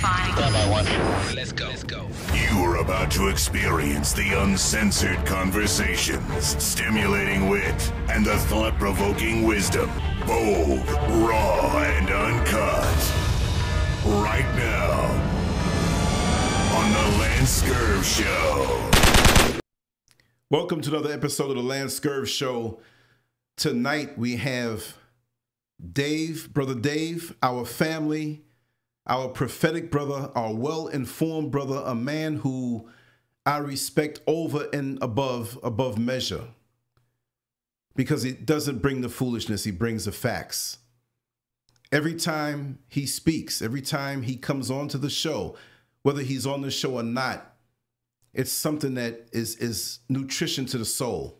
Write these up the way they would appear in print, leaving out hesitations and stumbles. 5. Let's go. Let's go. You are about to experience the uncensored conversations, stimulating wit, and the thought-provoking wisdom. Bold, raw, and uncut. Right now, on the LanceScurv Show. Welcome to another episode of the LanceScurv Show. Tonight we have Dave, Brother Dave, our family, our prophetic brother, our well-informed brother, a man who I respect over and above measure, because he doesn't bring the foolishness, he brings the facts. Every time he speaks, every time he comes on to the show, whether he's on the show or not, it's something that is nutrition to the soul.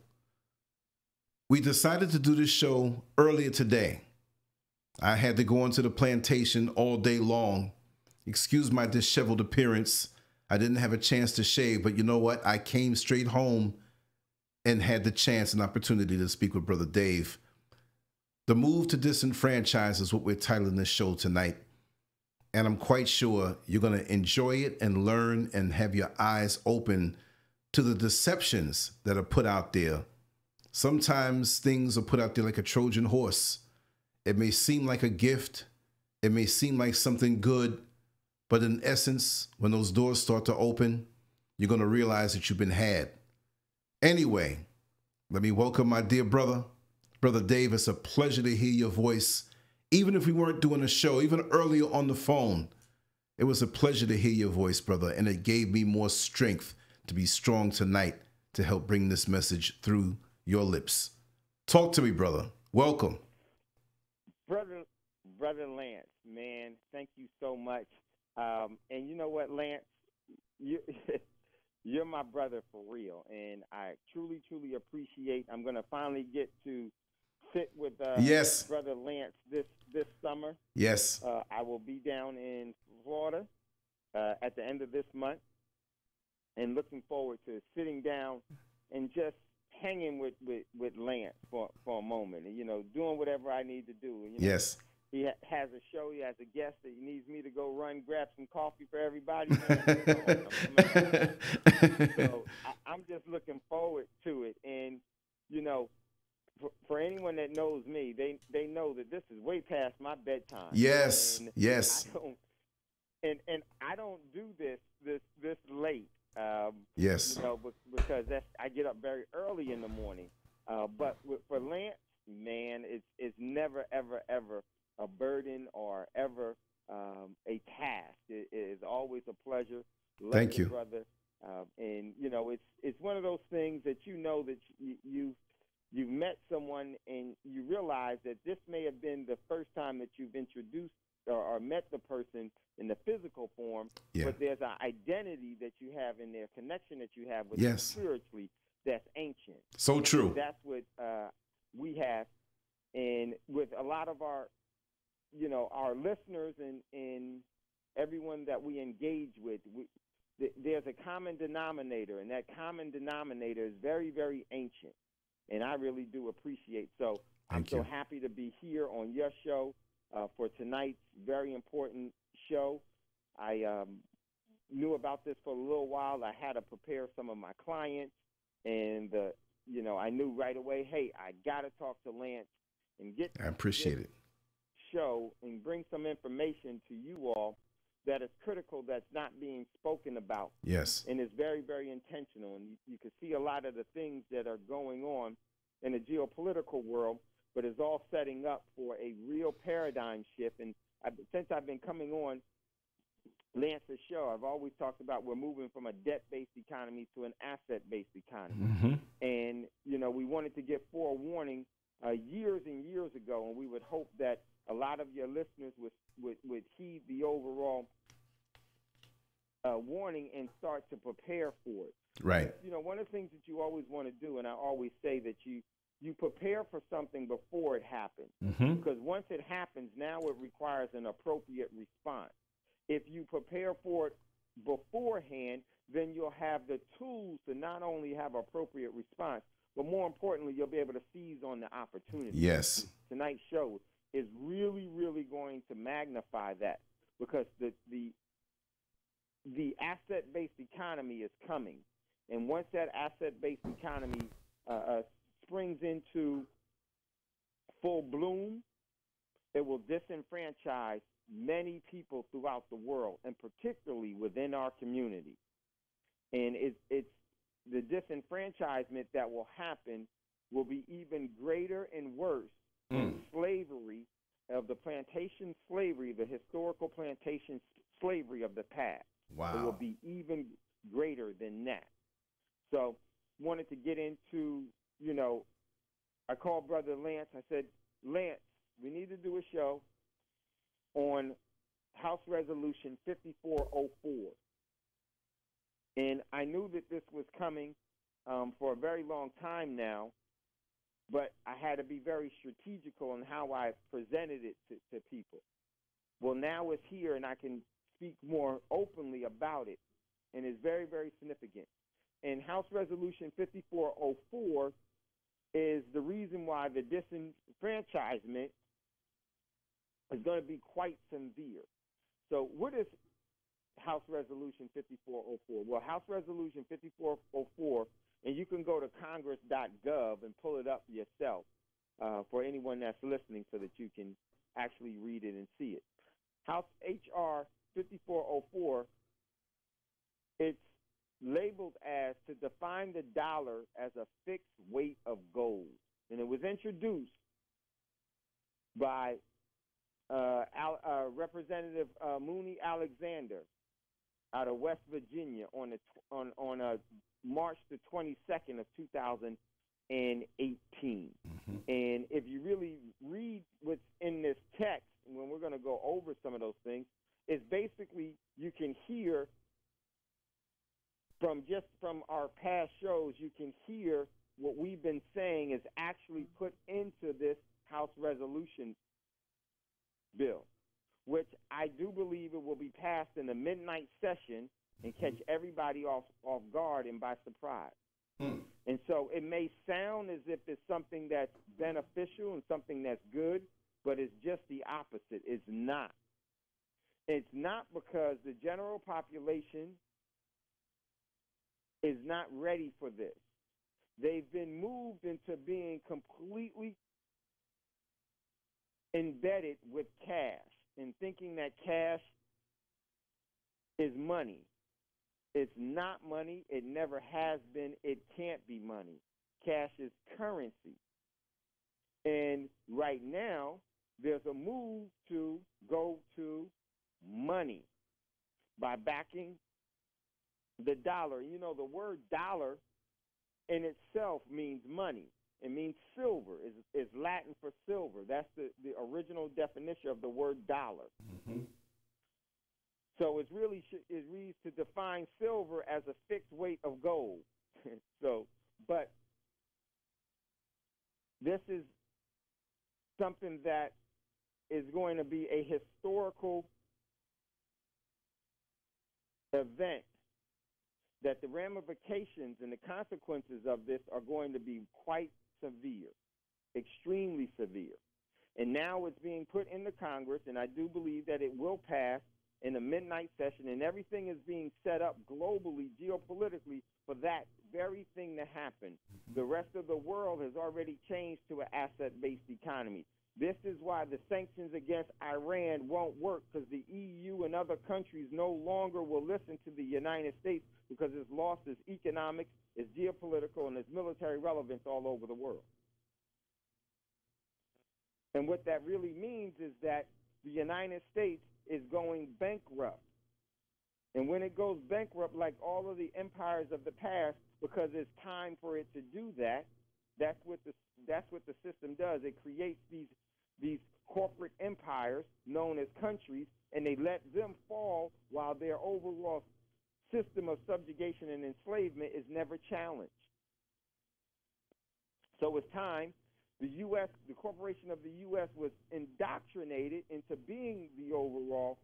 We decided to do this show earlier today. I had to go onto the plantation all day long. Excuse my disheveled appearance. I didn't have a chance to shave, but you know what? I came straight home and had the chance and opportunity to speak with Brother Dave. The move to disenfranchise is what we're titling this show tonight. And I'm quite sure you're going to enjoy it and learn and have your eyes open to the deceptions that are put out there. Sometimes things are put out there like a Trojan horse. It may seem like a gift. It may seem like something good. But in essence, when those doors start to open, you're going to realize that you've been had. Anyway, let me welcome my dear brother, Brother Dave. It's a pleasure to hear your voice. Even if we weren't doing a show, even earlier on the phone, it was a pleasure to hear your voice, brother. And it gave me more strength to be strong tonight to help bring this message through your lips. Talk to me, brother. Welcome. Brother Lance, man, thank you so much. And you know what, Lance, you're my brother for real, and I truly, truly appreciate. I'm gonna finally get to sit with Brother Lance this summer. Yes, I will be down in Florida at the end of this month, and looking forward to sitting down and just hanging with Lance for a moment, and, you know, doing whatever I need to do. And, you know, yes, he has a show, he has a guest that he needs me to go run, grab some coffee for everybody. So I'm just looking forward to it. And, you know, for anyone that knows me, they know that this is way past my bedtime. Yes, and yes. I don't do this late. Yes, you know, because I get up very early in the morning. But for Lance, man, it's never, ever, ever a burden or ever a task. It is always a pleasure. Thank you, brother. And you know, it's one of those things that you know that you've met someone and you realize that this may have been the first time that you've introduced or met the person in the physical form, yeah, but there's an identity that you have in their connection that you have with, yes, them spiritually, that's ancient. So true. And that's what we have, and with a lot of our, you know, our listeners and everyone that we engage with, there's a common denominator, and that common denominator is very, very ancient, and I really do appreciate. So I'm so happy to be here on your show. For tonight's very important show, I knew about this for a little while. I had to prepare some of my clients, and you know, I knew right away, hey, I got to talk to Lance and get. I appreciate it. Show and bring some information to you all that is critical, that's not being spoken about. Yes, and it's very, very intentional, and you can see a lot of the things that are going on in the geopolitical world. But it's all setting up for a real paradigm shift. And since I've been coming on Lance's show, I've always talked about we're moving from a debt-based economy to an asset-based economy. Mm-hmm. And, you know, we wanted to get forewarning years and years ago, and we would hope that a lot of your listeners would heed the overall warning and start to prepare for it. Right. You know, one of the things that you always want to do, and I always say that you prepare for something before it happens, mm-hmm, because once it happens, now it requires an appropriate response. If you prepare for it beforehand, then you'll have the tools to not only have appropriate response, but more importantly, you'll be able to seize on the opportunity. Yes. Tonight's show is really, really going to magnify that, because the economy is coming. And once that asset-based economy springs into full bloom, it will disenfranchise many people throughout the world, and particularly within our community. And it's the disenfranchisement that will happen will be even greater and worse than slavery, of the plantation slavery, the historical plantation slavery of the past. Wow. It will be even greater than that. So wanted to get into, you know, I called Brother Lance. I said, Lance, we need to do a show on House Resolution 5404. And I knew that this was coming for a very long time now, but I had to be very strategical in how I presented it to people. Well, now it's here, and I can speak more openly about it, and it's very, very significant. And House Resolution 5404 is the reason why the disenfranchisement is going to be quite severe. So what is House Resolution 5404? Well, House Resolution 5404, and you can go to congress.gov and pull it up yourself for anyone that's listening so that you can actually read it and see it. House H.R. 5404, it's labeled as to define the dollar as a fixed weight of gold. And it was introduced by Representative Mooney Alexander out of West Virginia on March the 22nd of 2018. Mm-hmm. And if you really read what's in this text, when we're going to go over some of those things, it's basically you can hear from our past shows, you can hear what we've been saying is actually put into this House resolution bill, which I do believe it will be passed in the midnight session and catch everybody off guard and by surprise. And so it may sound as if it's something that's beneficial and something that's good, but it's just the opposite. It's not. It's not because the general population is not ready for this. They've been moved into being completely embedded with cash and thinking that cash is money. It's not money. It never has been. It can't be money. Cash is currency. And right now, there's a move to go to money by backing the dollar. You know, the word dollar in itself means money. It means silver. It's Latin for silver. That's the original definition of the word dollar. Mm-hmm. So it's really, it reads to define silver as a fixed weight of gold. So, but this is something that is going to be a historical event, that the ramifications and the consequences of this are going to be quite severe, extremely severe. And now it's being put into Congress, and I do believe that it will pass in the midnight session, and everything is being set up globally, geopolitically, for that very thing to happen. The rest of the world has already changed to an asset-based economy. This is why the sanctions against Iran won't work, because the EU and other countries no longer will listen to the United States because it's lost its economic, its geopolitical, and its military relevance all over the world. And what that really means is that the United States is going bankrupt. And when it goes bankrupt, like all of the empires of the past, because it's time for it to do that, that's what the system does. It creates these corporate empires known as countries, and they let them fall while their overall system of subjugation and enslavement is never challenged. So it's time. The corporation of the U.S. was indoctrinated into being the overall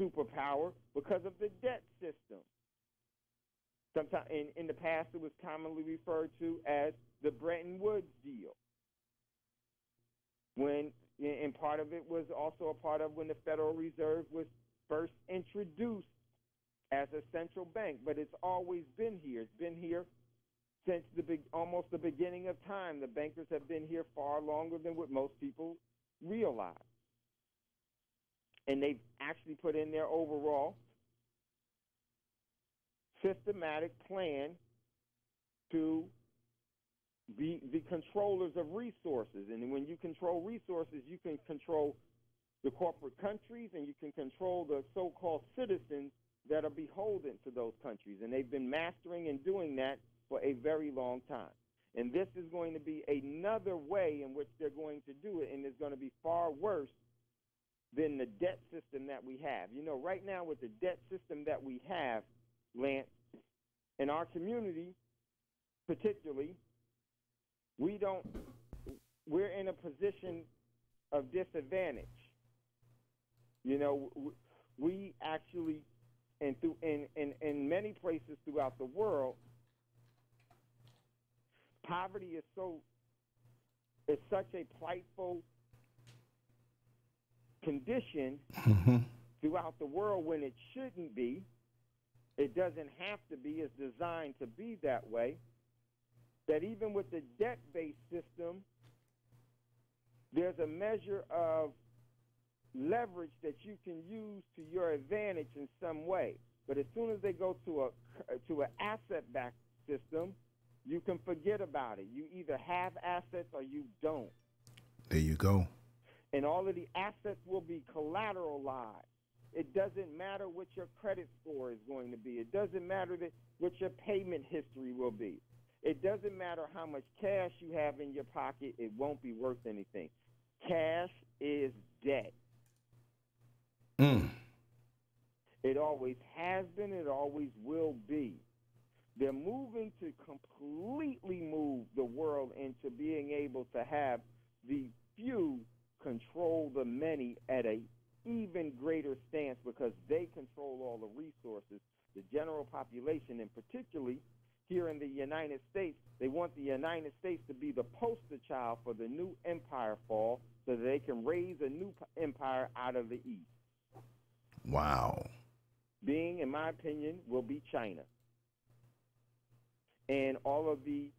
superpower because of the debt system. Sometimes in the past, it was commonly referred to as the Bretton Woods deal, when, and part of it was also a part of when the Federal Reserve was first introduced as a central bank, but it's always been here. It's been here since almost the beginning of time. The bankers have been here far longer than what most people realize. And they've actually put in their overall systematic plan to be the controllers of resources. And when you control resources, you can control the corporate countries and you can control the so-called citizens that are beholden to those countries. And they've been mastering and doing that for a very long time. And this is going to be another way in which they're going to do it, and it's going to be far worse than the debt system that we have. You know, right now with the debt system that we have, Lance, in our community particularly, we're in a position of disadvantage. You know, we actually, and in many places throughout the world, poverty is such a prideful condition throughout the world when it shouldn't be. It doesn't have to be. It's designed to be that way. That even with the debt-based system, there's a measure of leverage that you can use to your advantage in some way. But as soon as they go to an asset-backed system, you can forget about it. You either have assets or you don't. There you go. And all of the assets will be collateralized. It doesn't matter what your credit score is going to be. It doesn't matter what your payment history will be. It doesn't matter how much cash you have in your pocket. It won't be worth anything. Cash is debt. Mm. It always has been. It always will be. They're moving to completely move the world into being able to have the few control the many at a even greater stance, because they control all the resources. The general population, and particularly here in the United States, they want the United States to be the poster child for the new empire fall, so that they can raise a new empire out of the East. Wow. Being, in my opinion, will be China. And all of the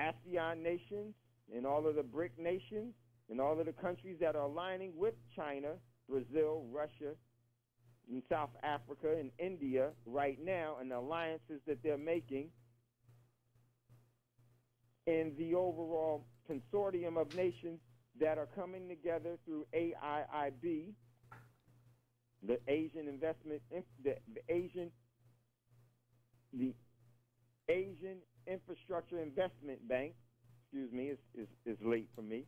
ASEAN nations and all of the BRIC nations and all of the countries that are aligning with China, Brazil, Russia, and South Africa and India right now, and the alliances that they're making and the overall consortium of nations that are coming together through AIIB, the Asian Infrastructure Investment Bank. Excuse me, it's late for me.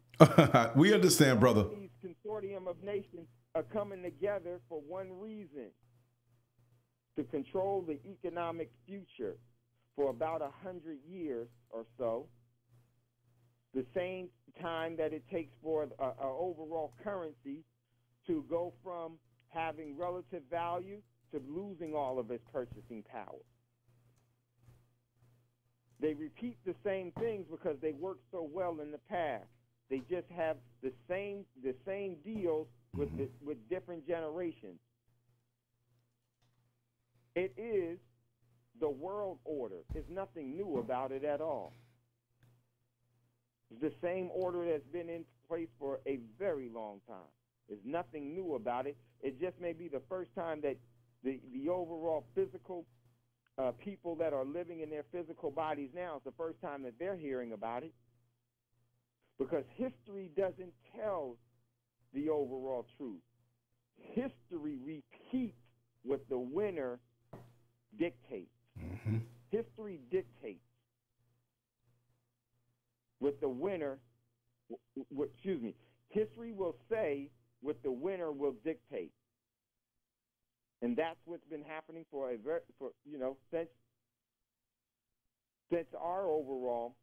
We understand, brother. These consortium of nations are coming together for one reason: to control the economic future for about 100 years or so. The same time that it takes for an overall currency to go from having relative value to losing all of its purchasing power. They repeat the same things because they worked so well in the past. They just have the same deals with different generations. It is the world order. There's nothing new about it at all. It's the same order that's been in place for a very long time. There's nothing new about it. It just may be the first time that the overall physical people that are living in their physical bodies now, it's the first time that they're hearing about it, because history doesn't tell the overall truth. History repeats what the winner dictates. Mm-hmm. History dictates what the winner, history will say what the winner will dictate. And that's what's been happening since our overall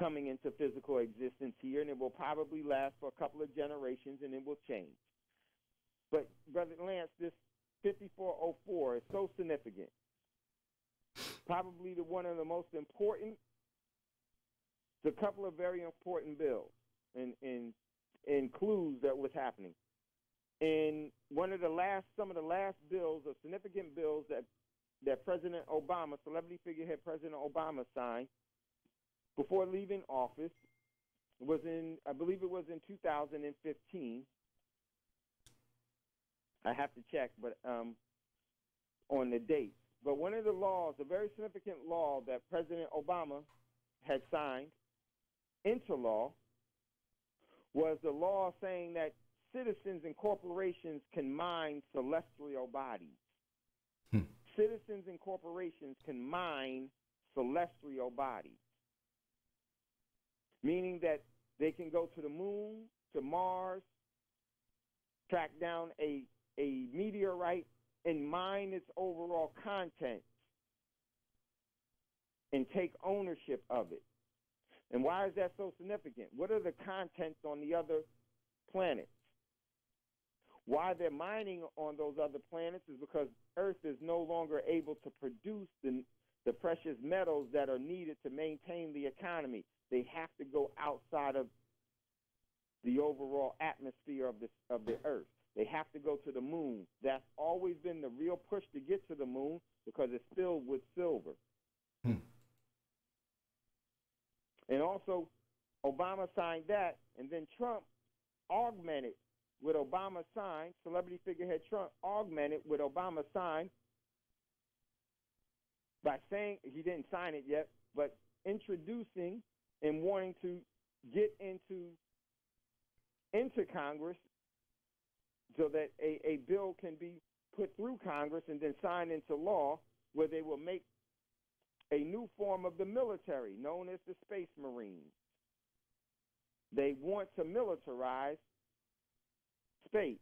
coming into physical existence here, and it will probably last for a couple of generations, and it will change. But Brother Lance, this 5404 is so significant. Probably one of the most important. It's a couple of very important bills and clues that was happening. in one of the last, some of the last bills or significant bills that President Obama, celebrity figurehead President Obama signed before leaving office was in, I believe it was in 2015. I have to check, but on the date. But one of the laws, a very significant law that President Obama had signed into law, was the law saying that citizens and corporations can mine celestial bodies. Citizens and corporations can mine celestial bodies, meaning that they can go to the moon, to Mars, track down a meteorite, and mine its overall content and take ownership of it. And why is that so significant? What are the contents on the other planets? Why they're mining on those other planets is because Earth is no longer able to produce the precious metals that are needed to maintain the economy. They have to go outside of the overall atmosphere of the Earth. They have to go to the moon. That's always been the real push to get to the moon because it's filled with silver. And also, Obama signed that, and then Trump augmented with Obama signed, celebrity figurehead Trump augmented with Obama signed by saying, he didn't sign it yet, but introducing and wanting to get into Congress so that a bill can be put through Congress and then signed into law where they will make a new form of the military known as the Space Marines. They want to militarize space.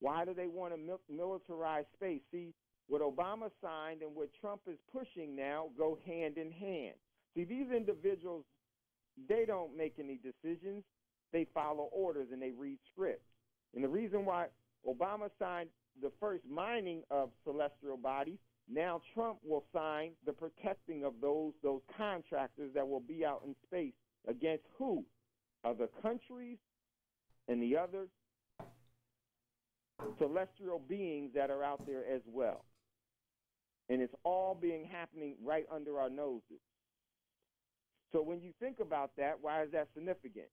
Why do they want to militarize space? See, what Obama signed and what Trump is pushing now go hand in hand. See, these individuals, they don't make any decisions. They follow orders and they read scripts. And the reason why Obama signed the first mining of celestial bodies, now Trump will sign the protecting of those contractors that will be out in space against who? Other countries and the other celestial beings that are out there as well. And it's all being happening right under our noses. So when you think about that, why is that significant?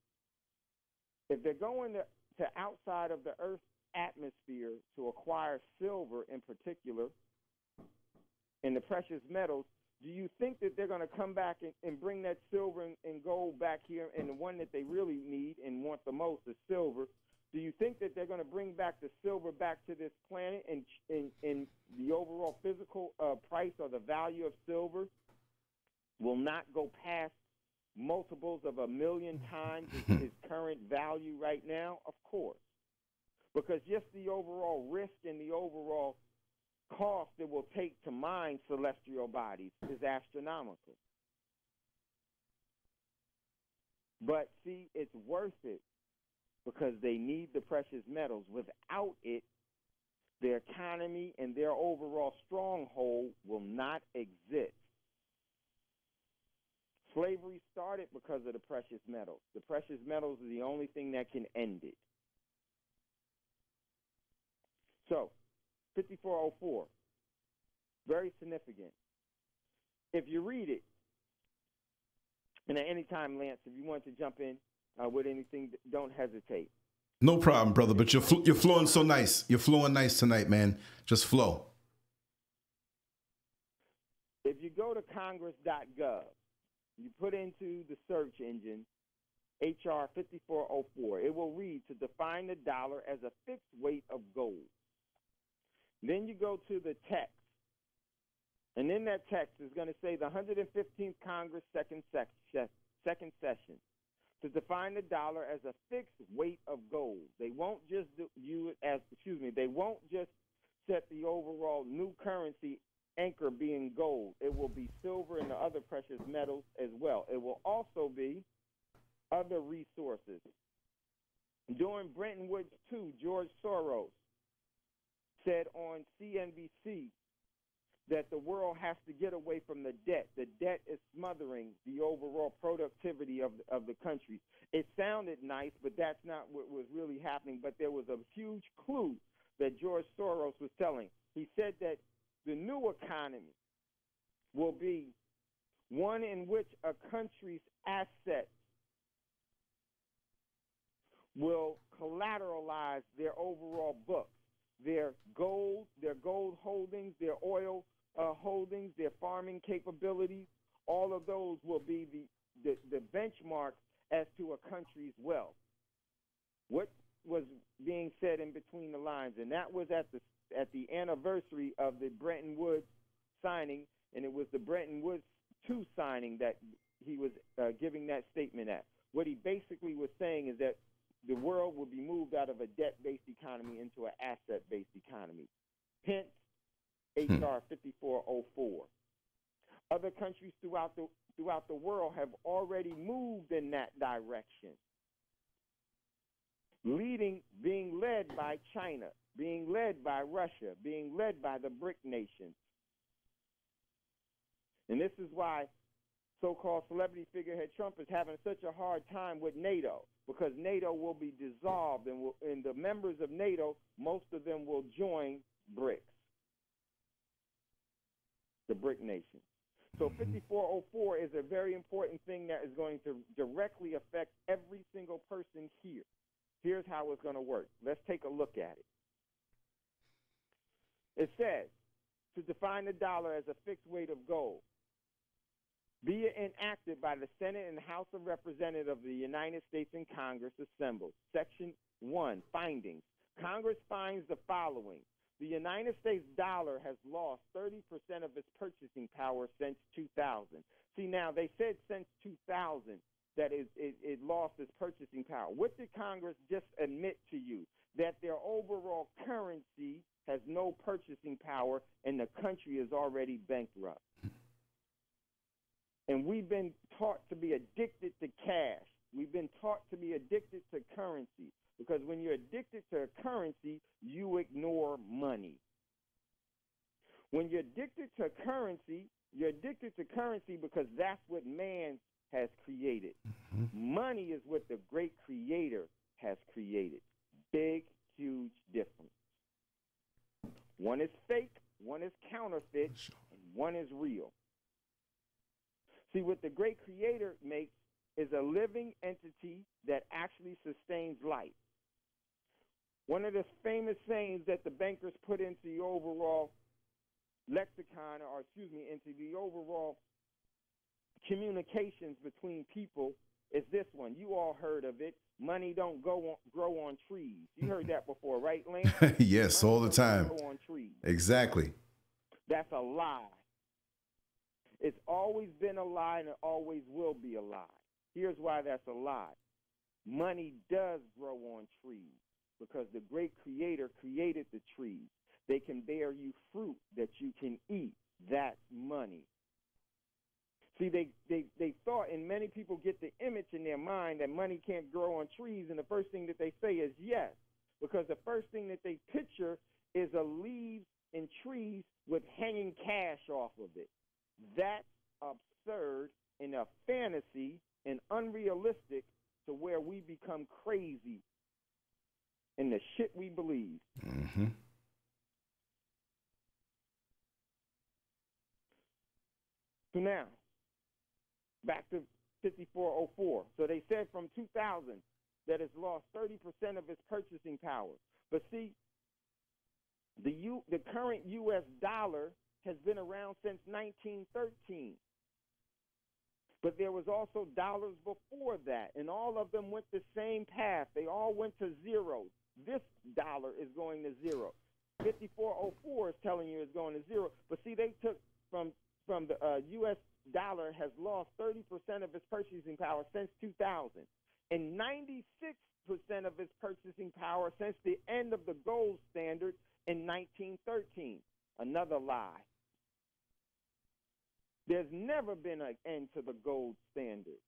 If they're going to outside of the Earth's atmosphere to acquire silver in particular, and the precious metals, do you think that they're going to come back and bring that silver and gold back here, and the one that they really need and want the most is silver? Do you think that they're going to bring back the silver back to this planet and the overall physical price or the value of silver will not go past multiples of 1,000,000 times its current value right now? Of course. Because just the overall risk and the overall cost it will take to mine celestial bodies is astronomical. But see, it's worth it because they need the precious metals. Without it, their economy and their overall stronghold will not exist. Slavery started because of the precious metals. The precious metals are the only thing that can end it. So, 5404, very significant. If you read it, and at any time, Lance, if you want to jump in with anything, don't hesitate. No problem, brother, but you're flowing so nice. You're flowing nice tonight, man. Just flow. If you go to congress.gov, you put into the search engine HR 5404, it will read to define the dollar as a fixed weight of gold. Then you go to the text, and in that text is going to say the 115th Congress second session to define the dollar as a fixed weight of gold. They won't just they won't just set the overall new currency anchor being gold. It will be silver and the other precious metals as well. It will also be other resources. During Bretton Woods II, George Soros said on CNBC that the world has to get away from the debt. The debt is smothering the overall productivity of the country. It sounded nice, but that's not what was really happening. But there was a huge clue that George Soros was telling. He said that the new economy will be one in which a country's assets will collateralize their overall books, their gold holdings, their oil holdings, their farming capabilities. All of those will be the benchmark as to a country's wealth. What was being said in between the lines, and that was at the anniversary of the Bretton Woods signing, and it was the Bretton Woods II signing that he was giving that statement at. What he basically was saying is that the world will be moved out of a debt-based economy into an asset-based economy, hence H.R. 5404. Other countries throughout the world have already moved in that direction, being led by China, being led by Russia, being led by the BRIC nations. And this is why so-called celebrity figurehead Trump is having such a hard time with NATO, because NATO will be dissolved, and the members of NATO, most of them will join BRICS, the BRIC nation. So 5404 is a very important thing that is going to directly affect every single person here. Here's how it's going to work. Let's take a look at it. It says, to define the dollar as a fixed weight of gold, be it enacted by the Senate and House of Representatives of the United States and Congress assembled. Section 1, findings. Congress finds the following. The United States dollar has lost 30% of its purchasing power since 2000. See, now, they said since 2000 that it lost its purchasing power. What did Congress just admit to you? That their overall currency has no purchasing power and the country is already bankrupt. And we've been taught to be addicted to cash. We've been taught to be addicted to currency, because when you're addicted to a currency, you ignore money. When you're addicted to currency, because that's what man has created. Money is what the great creator has created. Big, huge difference. One is fake, one is counterfeit, and one is real. See, what the great creator makes is a living entity that actually sustains life. One of the famous sayings that the bankers put into the overall lexicon, or excuse me, into the overall communications between people is this one. You all heard of it. Money don't grow on trees. You heard that before, right, Lance? Yes, all the time. Grow on trees. Exactly. That's a lie. It's always been a lie, and it always will be a lie. Here's why that's a lie. Money does grow on trees because the great creator created the trees. They can bear you fruit that you can eat. That's money. See, they thought, and many people get the image in their mind that money can't grow on trees, and the first thing that they say is yes, because the first thing that they picture is a leaves and trees with hanging cash off of it. That's absurd and a fantasy and unrealistic to where we become crazy in the shit we believe. Mm-hmm. So now, back to 5404. So they said from 2000 that it's lost 30% of its purchasing power. But see, the current U.S. dollar has been around since 1913. But there was also dollars before that, and all of them went the same path. They all went to zero. This dollar is going to zero. 5404 is telling you it's going to zero. But see, they took from the U.S. dollar has lost 30% of its purchasing power since 2000, and 96% of its purchasing power since the end of the gold standard in 1913. Another lie. There's never been an end to the gold standard.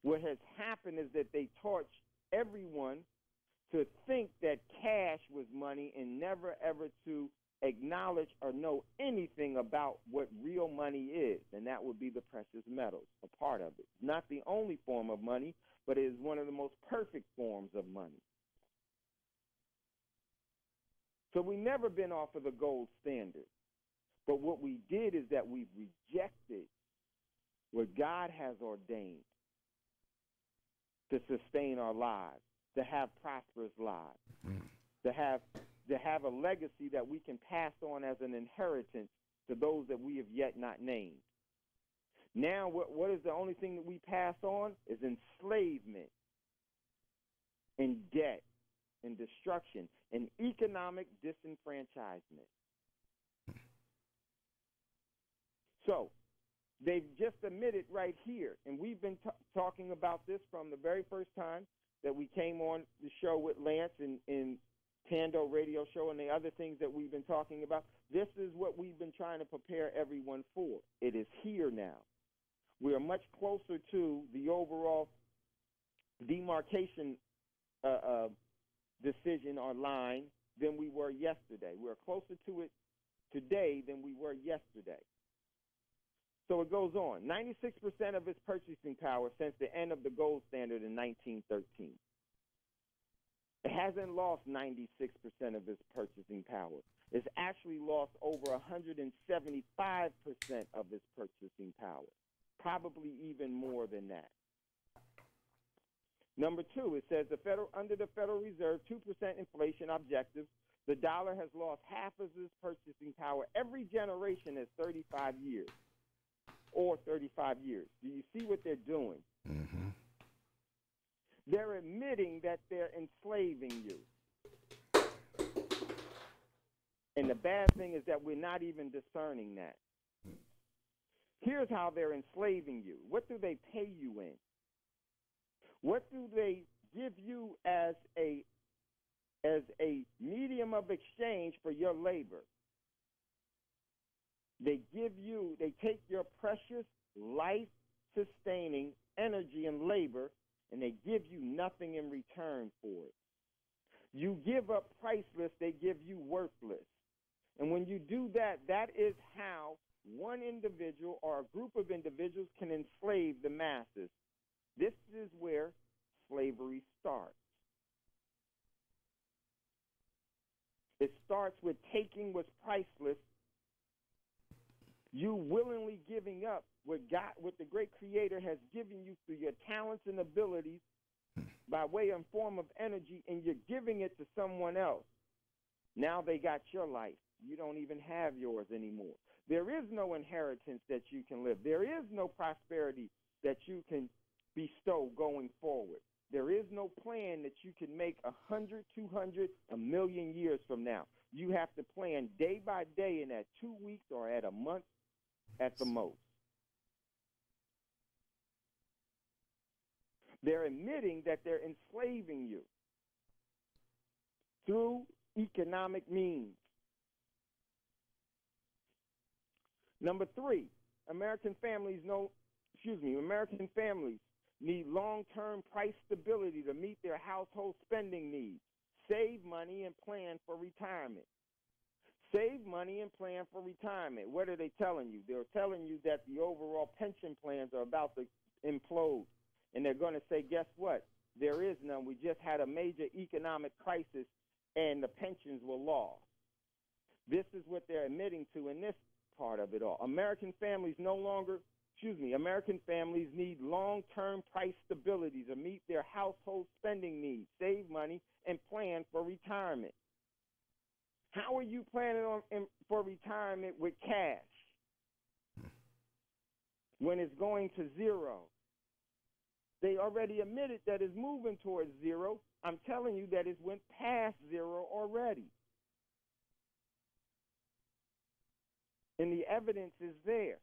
What has happened is that they taught everyone to think that cash was money and never ever to acknowledge or know anything about what real money is, and that would be the precious metals, a part of it. Not the only form of money, but it is one of the most perfect forms of money. So we've never been off of the gold standard. But what we did is that we've rejected what God has ordained to sustain our lives, to have prosperous lives, to have a legacy that we can pass on as an inheritance to those that we have yet not named. Now, what is the only thing that we pass on is enslavement and debt and destruction and economic disenfranchisement. So they've just admitted right here, and we've been talking about this from the very first time that we came on the show with Lance and Tando Radio Show and the other things that we've been talking about. This is what we've been trying to prepare everyone for. It is here now. We are much closer to the overall demarcation decision or line than we were yesterday. We're closer to it today than we were yesterday. So it goes on. 96% of its purchasing power since the end of the gold standard in 1913. It hasn't lost 96% of its purchasing power. It's actually lost over 175% of its purchasing power, probably even more than that. Number two, it says under the Federal Reserve 2% inflation objectives, the dollar has lost half of its purchasing power every generation at 35 years. Or 35 years. Do you see what they're doing? Mm-hmm. They're admitting that they're enslaving you. And the bad thing is that we're not even discerning that. Here's how they're enslaving you. What do they pay you in? What do they give you as a medium of exchange for your labor? They take your precious life-sustaining energy and labor, and they give you nothing in return for it. You give up priceless, they give you worthless. And when you do that, that is how one individual or a group of individuals can enslave the masses. This is where slavery starts. It starts with taking what's priceless, you willingly giving up what the great Creator has given you through your talents and abilities by way and form of energy, and you're giving it to someone else. Now they got your life. You don't even have yours anymore. There is no inheritance that you can live. There is no prosperity that you can bestow going forward. There is no plan that you can make 100, 200, a million years from now. You have to plan day by day and at 2 weeks or at a month at the most. They're admitting that they're enslaving you through economic means. Number three, American families need long-term price stability to meet their household spending needs. Save money and plan for retirement. Save money and plan for retirement. What are they telling you? They're telling you that the overall pension plans are about to implode. And they're going to say, guess what? There is none. We just had a major economic crisis, and the pensions were lost. This is what they're admitting to in this part of it all. American families need long-term price stability to meet their household spending needs, save money, and plan for retirement. How are you planning for retirement with cash when it's going to zero? They already admitted that it's moving towards zero. I'm telling you that it went past zero already. And the evidence is there.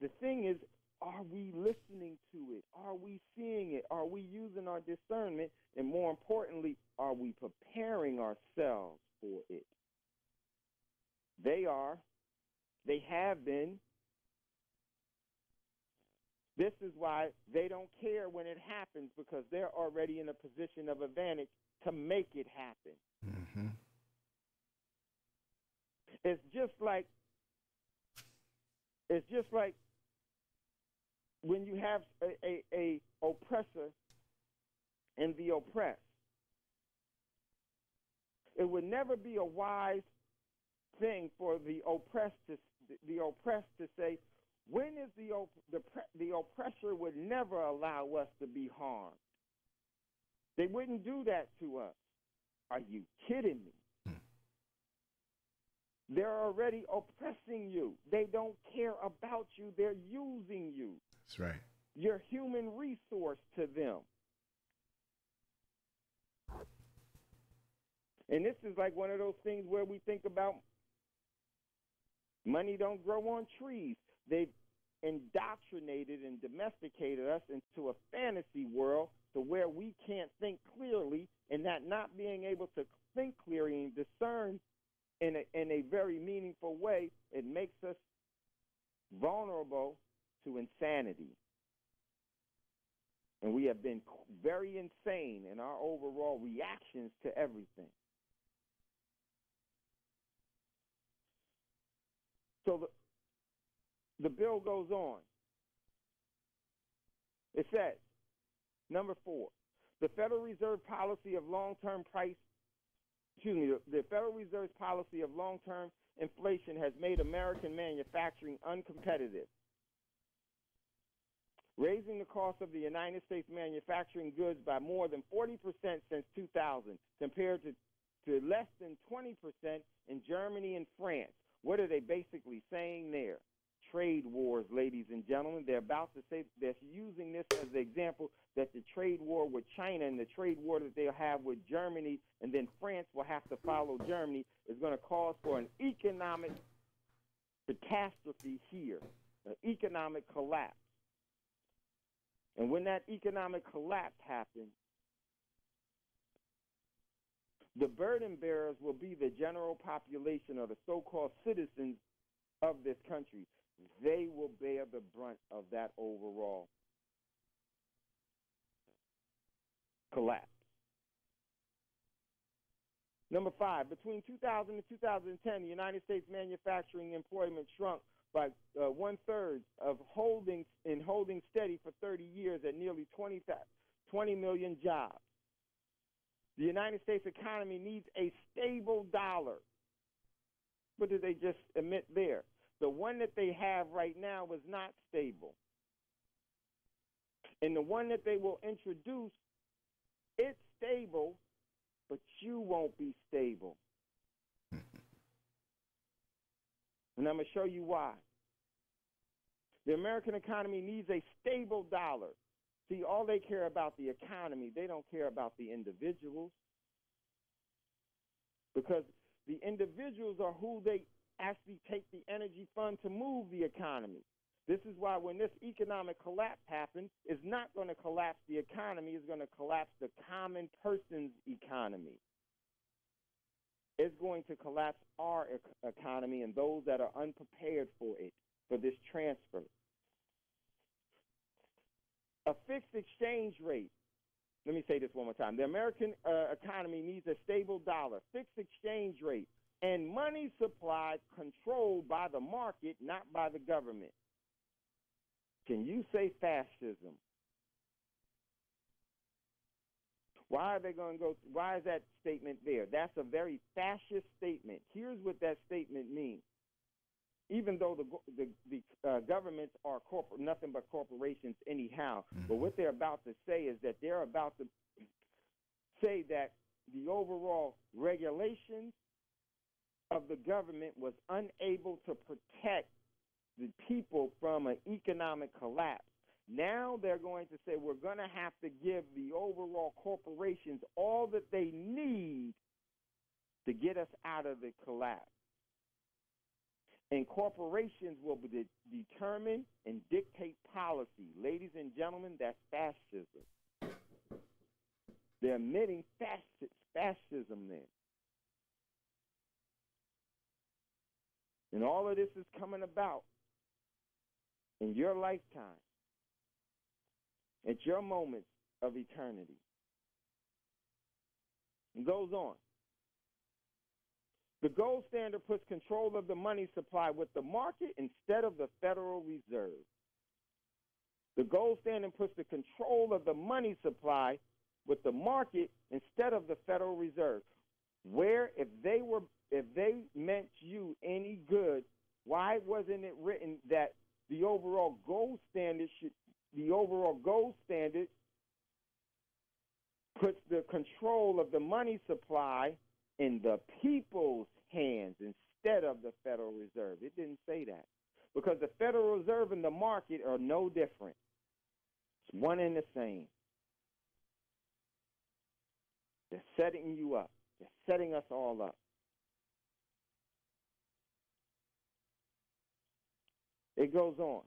The thing is, are we listening to it? Are we seeing it? Are we using our discernment? And more importantly, are we preparing ourselves for it? They have been. This is why they don't care when it happens, because they're already in a position of advantage to make it happen. Mm-hmm. It's just like when you have a oppressor and the oppressed. It would never be a wise thing for the oppressed to say, "When is the oppressor would never allow us to be harmed? They wouldn't do that to us." Are you kidding me? They're already oppressing you. They don't care about you. They're using you. That's right. You're human resource to them. And this is like one of those things where we think about money don't grow on trees. They've indoctrinated and domesticated us into a fantasy world to where we can't think clearly, and that not being able to think clearly and discern in a very meaningful way, it makes us vulnerable to insanity. And we have been very insane in our overall reactions to everything. So the bill goes on. It says, number 4, the Federal Reserve policy of long-term price the Federal Reserve's policy of long-term inflation has made American manufacturing uncompetitive, raising the cost of the United States manufacturing goods by more than 40% since 2000, compared to less than 20% in Germany and France. What are they basically saying there? Trade wars, ladies and gentlemen. They're about to say, they're using this as the example, that the trade war with China and the trade war that they'll have with Germany, and then France will have to follow Germany, is going to cause for an economic catastrophe here, an economic collapse. And when that economic collapse happens, the burden bearers will be the general population, or the so-called citizens of this country. They will bear the brunt of that overall collapse. Number 5, between 2000 and 2010, the United States manufacturing employment shrunk by 1/3 of holding steady for 30 years at nearly 20 million jobs. The United States economy needs a stable dollar. What did they just admit there? The one that they have right now is not stable. And the one that they will introduce, it's stable, but you won't be stable. And I'm going to show you why. The American economy needs a stable dollar. See, all they care about the economy. They don't care about the individuals, because the individuals are who they actually take the energy fund to move the economy. This is why when this economic collapse happens, it's not going to collapse the economy. It's going to collapse the common person's economy. It's going to collapse our economy and those that are unprepared for it, for this transfer. A fixed exchange rate. Let me say this one more time. The American economy needs a stable dollar, fixed exchange rate, and money supply controlled by the market, not by the government. Can you say fascism? Why are they going to go? Why is that statement there? That's a very fascist statement. Here's what that statement means. Even though the governments are nothing but corporations anyhow, but what they're about to say is that they're about to say that the overall regulations of the government was unable to protect the people from an economic collapse. Now they're going to say we're going to have to give the overall corporations all that they need to get us out of the collapse. And corporations will determine and dictate policy. Ladies and gentlemen, that's fascism. They're admitting fascism there. And all of this is coming about in your lifetime. at your moment of eternity. It goes on. The gold standard puts control of the money supply with the market instead of the Federal Reserve. The gold standard puts the control of the money supply with the market instead of the Federal Reserve, where if they meant you any good, why wasn't it written that the overall gold standard puts the control of the money supply in the people's hands instead of the Federal Reserve? It didn't say that, because the Federal Reserve and the market are no different. It's one and the same. They're setting you up. They're setting us all up. It goes on.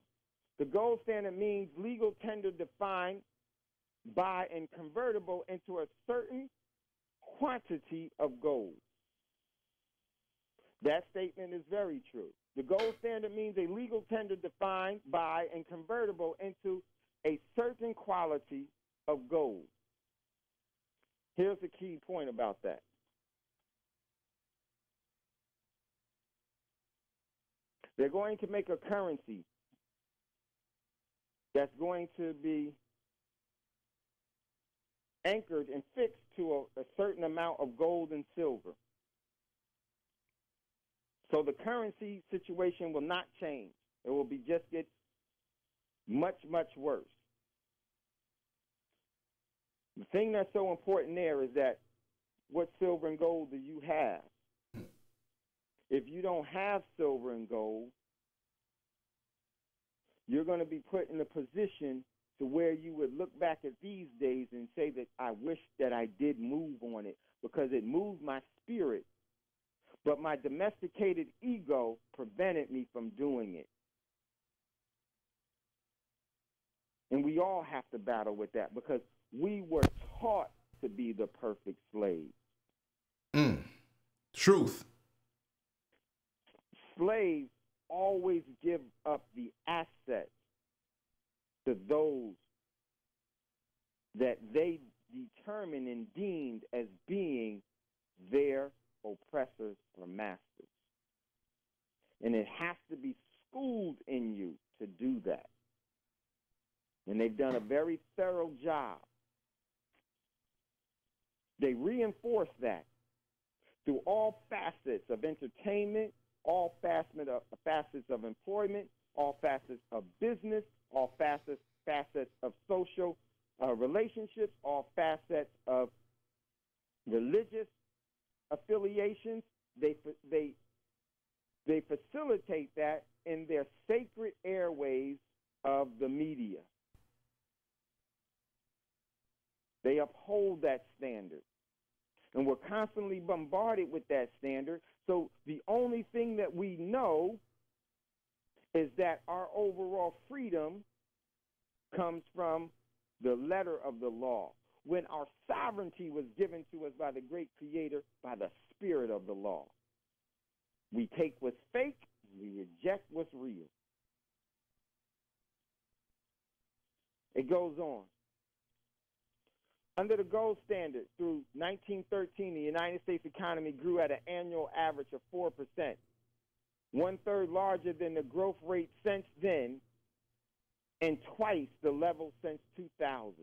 The gold standard means legal tender defined by and convertible into a certain quantity of gold. That statement is very true. The gold standard means a legal tender defined by and convertible into a certain quality of gold. Here's the key point about that. They're going to make a currency that's going to be anchored and fixed to a certain amount of gold and silver. So the currency situation will not change. It will be just get much, much worse. The thing that's so important there is that what silver and gold do you have? If you don't have silver and gold, you're going to be put in a position to where you would look back at these days and say that I wish that I did move on it, because it moved my spirit, but my domesticated ego prevented me from doing it. And we all have to battle with that, because we were taught to be the perfect slave. Truth. Slaves always give up the assets to those that they determine and deemed as being their oppressors or masters. And it has to be schooled in you to do that. And they've done a very thorough job. They reinforce that through all facets of entertainment, all facets of employment, all facets of business, all facets of social relationships, all facets of religious affiliations. They facilitate that in their sacred airways of the media. They uphold that standard. And we're constantly bombarded with that standard. So the only thing that we know is that our overall freedom comes from the letter of the law, when our sovereignty was given to us by the great creator, by the spirit of the law. We take what's fake, we reject what's real. It goes on. Under the gold standard, through 1913, the United States economy grew at an annual average of 4%, one-third larger than the growth rate since then, and twice the level since 2000.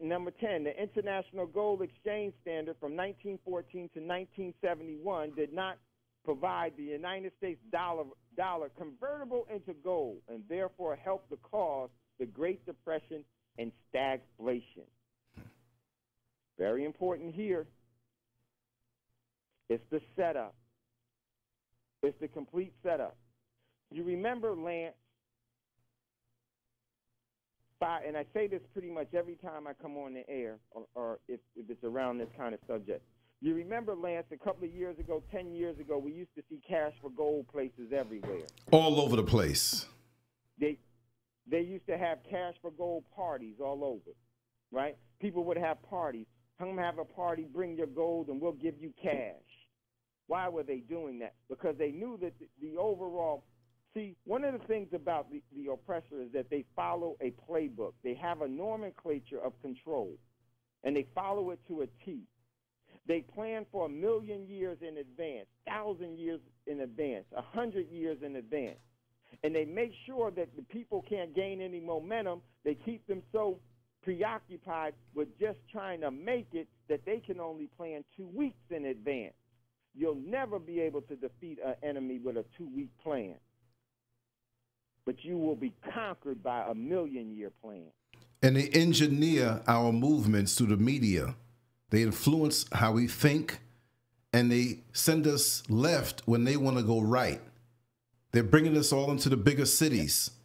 Number 10, the International Gold Exchange Standard from 1914 to 1971 did not provide the United States dollar convertible into gold, and therefore helped to cause the Great Depression and stagflation. Very important here. It's the setup. It's the complete setup. You remember, Lance, and I say this pretty much every time I come on the air, or if it's around this kind of subject. You remember, Lance, a couple of years ago, 10 years ago, we used to see cash for gold places everywhere. All over the place. They used to have cash for gold parties all over, right? People would have parties. Come have a party, bring your gold, and we'll give you cash. Why were they doing that? Because they knew that the overall See, one of the things about the oppressor is that they follow a playbook. They have a nomenclature of control, and they follow it to a T. They plan for 1,000,000 years in advance, 1,000 years in advance, 100 years in advance. And they make sure that the people can't gain any momentum. They keep them so preoccupied with just trying to make it that they can only plan 2 weeks in advance. You'll never be able to defeat an enemy with a 2-week plan. But you will be conquered by a 1,000,000-year plan. And they engineer our movements through the media. They influence how we think, and they send us left when they want to go right. They're bringing us all into the bigger cities.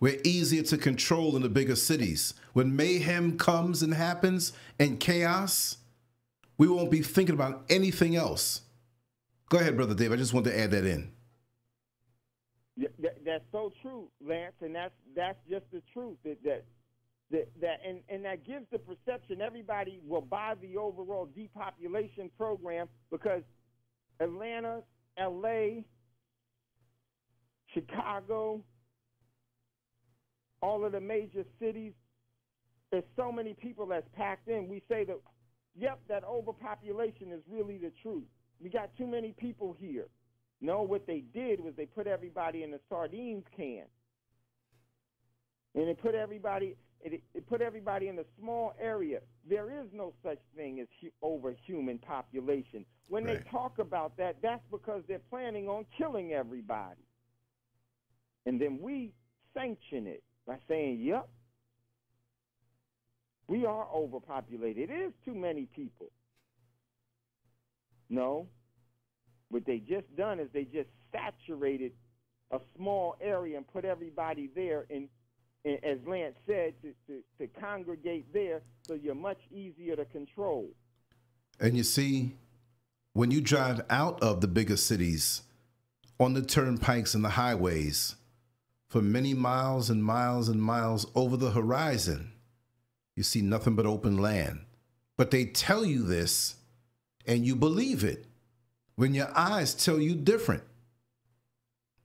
We're easier to control in the bigger cities. When mayhem comes and happens and chaos, we won't be thinking about anything else. Go ahead, Brother Dave. I just wanted to add that in. That's so true, Lance, and that's just the truth. And that gives the perception everybody will buy the overall depopulation program because Atlanta, L.A., Chicago, all of the major cities, there's so many people that's packed in. We say that, yep, that overpopulation is really the truth. We got too many people here. No, what they did was they put everybody in a sardines can. And they put everybody... It put everybody in a small area. There is no such thing as overhuman population. When they talk about that, that's because they're planning on killing everybody. And then we sanction it by saying, yep, we are overpopulated. It is too many people. No. What they just done is they just saturated a small area and put everybody there in. And as Lance said, to congregate there, so you're much easier to control. And you see, when you drive out of the bigger cities, on the turnpikes and the highways, for many miles and miles and miles over the horizon, you see nothing but open land. But they tell you this, and you believe it, when your eyes tell you different.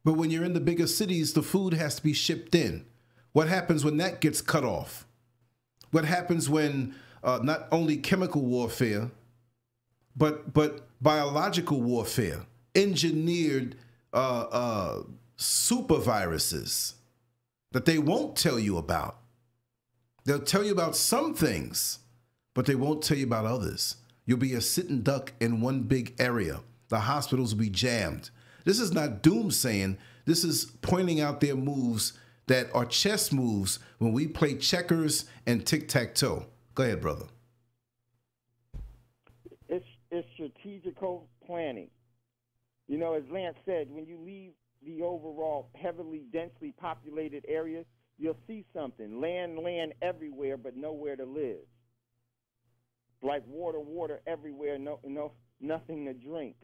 But when you're in the bigger cities, the food has to be shipped in. What happens when that gets cut off? What happens when not only chemical warfare, but biological warfare, engineered super viruses that they won't tell you about? They'll tell you about some things, but they won't tell you about others. You'll be a sitting duck in one big area. The hospitals will be jammed. This is not doomsaying. This is pointing out their moves that are chess moves when we play checkers and tic-tac-toe. Go ahead, brother. It's strategical planning. You know, as Lance said, when you leave the overall heavily, densely populated areas, you'll see something. Land everywhere, but nowhere to live. Like water everywhere, nothing to drink.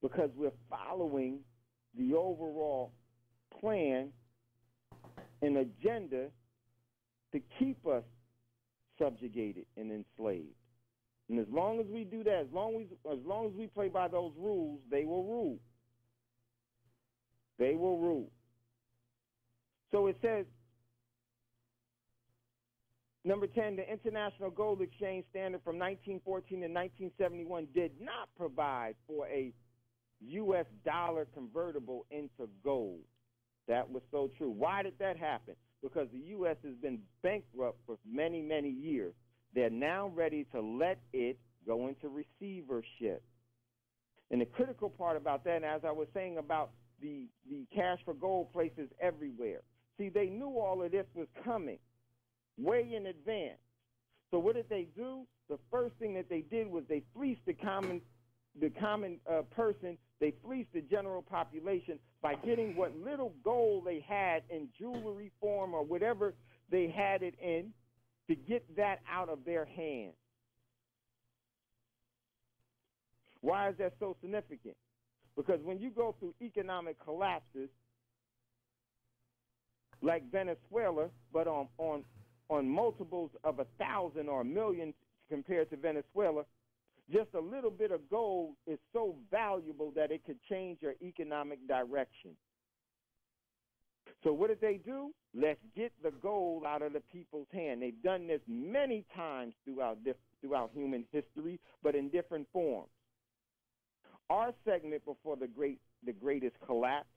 Because we're following the overall plan and agenda to keep us subjugated and enslaved. And as long as we do that, as long as we play by those rules, they will rule. They will rule. So it says, number 10, the International Gold Exchange Standard from 1914 to 1971 did not provide for a U.S. dollar convertible into gold. That was so true. Why did that happen? Because the U.S. has been bankrupt for many, many years. They're now ready to let it go into receivership. And the critical part about that, and as I was saying about the cash for gold places everywhere, see, they knew all of this was coming way in advance. So what did they do? The first thing that they did was they fleeced the common person. They fleeced the general population by getting what little gold they had in jewelry form or whatever they had it in to get that out of their hands. Why is that so significant? Because when you go through economic collapses like Venezuela, but on multiples of 1,000 or 1,000,000 compared to Venezuela, Just a little bit of gold is so valuable that it could change your economic direction. So what did they do? Let's get the gold out of the people's hand. They've done this many times throughout human history, but in different forms. Our segment before the greatest collapse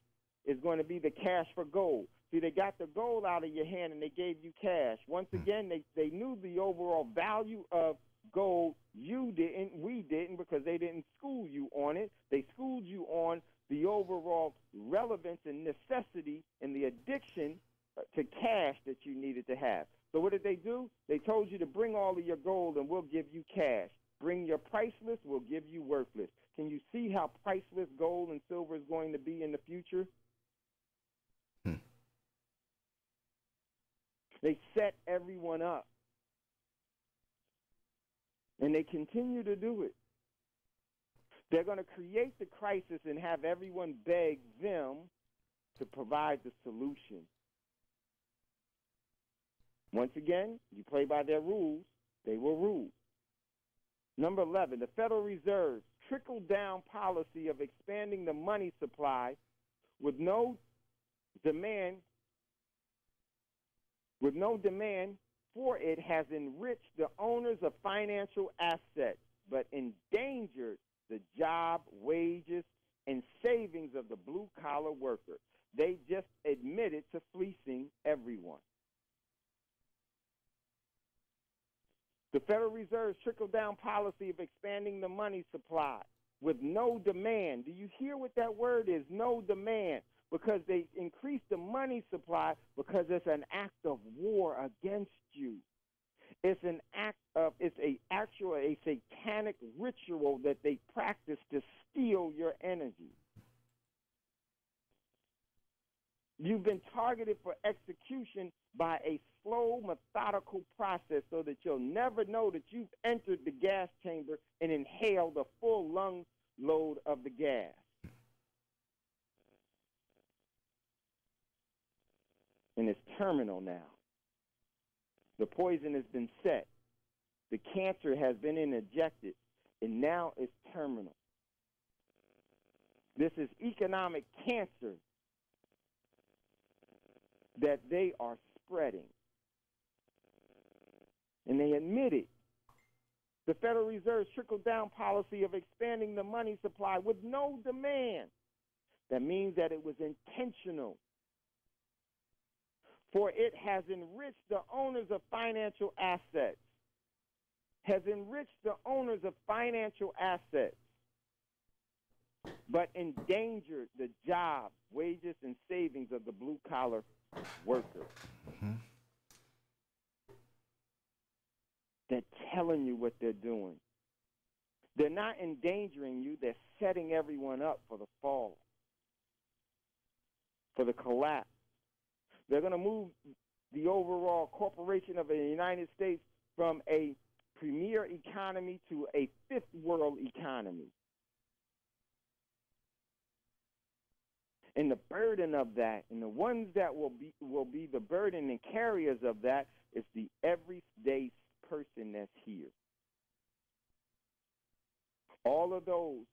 is going to be the cash for gold. See, they got the gold out of your hand and they gave you cash. Once again, they knew the overall value of gold. You didn't, we didn't, because they didn't school you on it. They schooled you on the overall relevance and necessity and the addiction to cash that you needed to have. So what did they do? They told you to bring all of your gold and we'll give you cash. Bring your priceless, we'll give you worthless. Can you see how priceless gold and silver is going to be in the future? They set everyone up. And they continue to do it. They're going to create the crisis and have everyone beg them to provide the solution. Once again, you play by their rules, they will rule. Number 11, the Federal Reserve's trickle-down policy of expanding the money supply with no demand for it has enriched the owners of financial assets but endangered the job, wages, and savings of the blue-collar worker. They just admitted to fleecing everyone. The Federal Reserve's trickle-down policy of expanding the money supply with no demand. Do you hear what that word is? No demand. Because they increase the money supply because it's an act of war against you. It's an act of, it's a satanic ritual that they practice to steal your energy. You've been targeted for execution by a slow, methodical process so that you'll never know that you've entered the gas chamber and inhaled a full lung load of the gas. And it's terminal now. The poison has been set. The cancer has been injected, and now it's terminal. This is economic cancer that they are spreading. And they admit it. The Federal Reserve's trickle-down policy of expanding the money supply with no demand. That means that it was intentional. For it has enriched the owners of financial assets. Has enriched the owners of financial assets, but endangered the job, wages, and savings of the blue-collar worker. Mm-hmm. They're telling you what they're doing. They're not endangering you. They're setting everyone up for the fall, for the collapse. They're going to move the overall corporation of the United States from a premier economy to a fifth world economy. And the burden of that, and the ones that will be the burden and carriers of that, is the everyday person that's here. All of those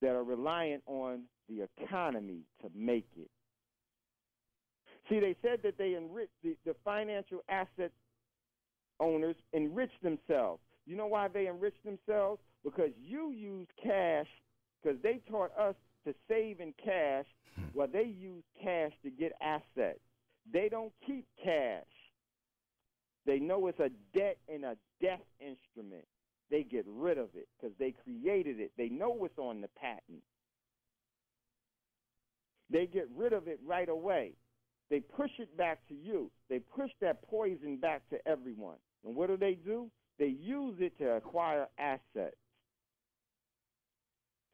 that are reliant on the economy to make it. See, they said that they enriched the financial asset owners, enriched themselves. You know why they enriched themselves? Because you used cash, because they taught us to save in cash, while they use cash to get assets. They don't keep cash. They know it's a debt and a death instrument. They get rid of it because they created it. They know it's on the patent. They get rid of it right away. They push it back to you. They push that poison back to everyone. And what do? They use it to acquire assets.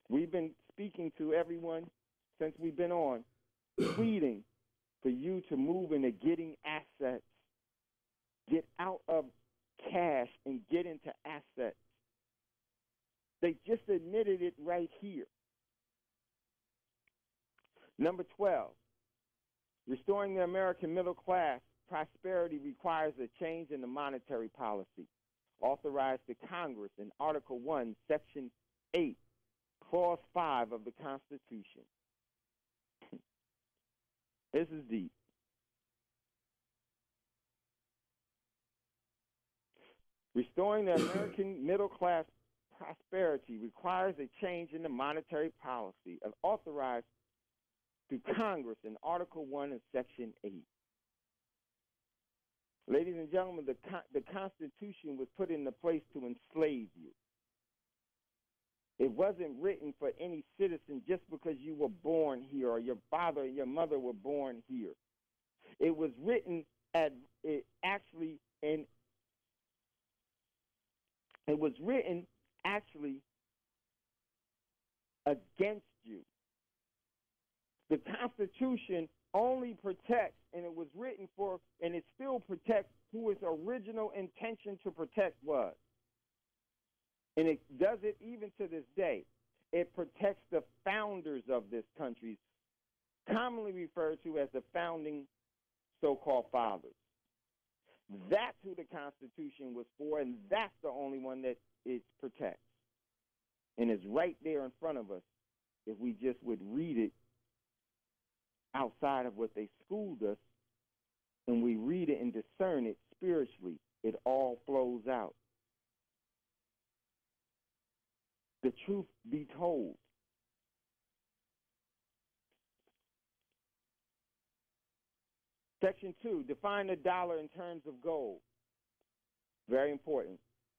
We've been speaking to everyone since we've been on, pleading for you to move into getting assets. Get out of cash and get into assets. They just admitted it right here. Number 12. Restoring the American middle class prosperity requires a change in the monetary policy. authorized to Congress in Article 1, Section 8, Clause 5 of the Constitution. This is deep. Restoring the American middle class prosperity requires a change in the monetary policy as authorized to Congress in Article 1 and Section 8. Ladies and gentlemen, the Constitution was put into place to enslave you. It wasn't written for any citizen just because you were born here or your father and your mother were born here. It was written actually against you. The Constitution only protects, and it was written for, and it still protects who its original intention to protect was. And it does it even to this day. It protects the founders of this country, commonly referred to as the founding so-called fathers. That's who the Constitution was for, and that's the only one that it protects. And it's right there in front of us if we just would read it outside of what they schooled us, and we read it and discern it spiritually. It all flows out. The truth be told. Section 2, define the dollar in terms of gold. Very important.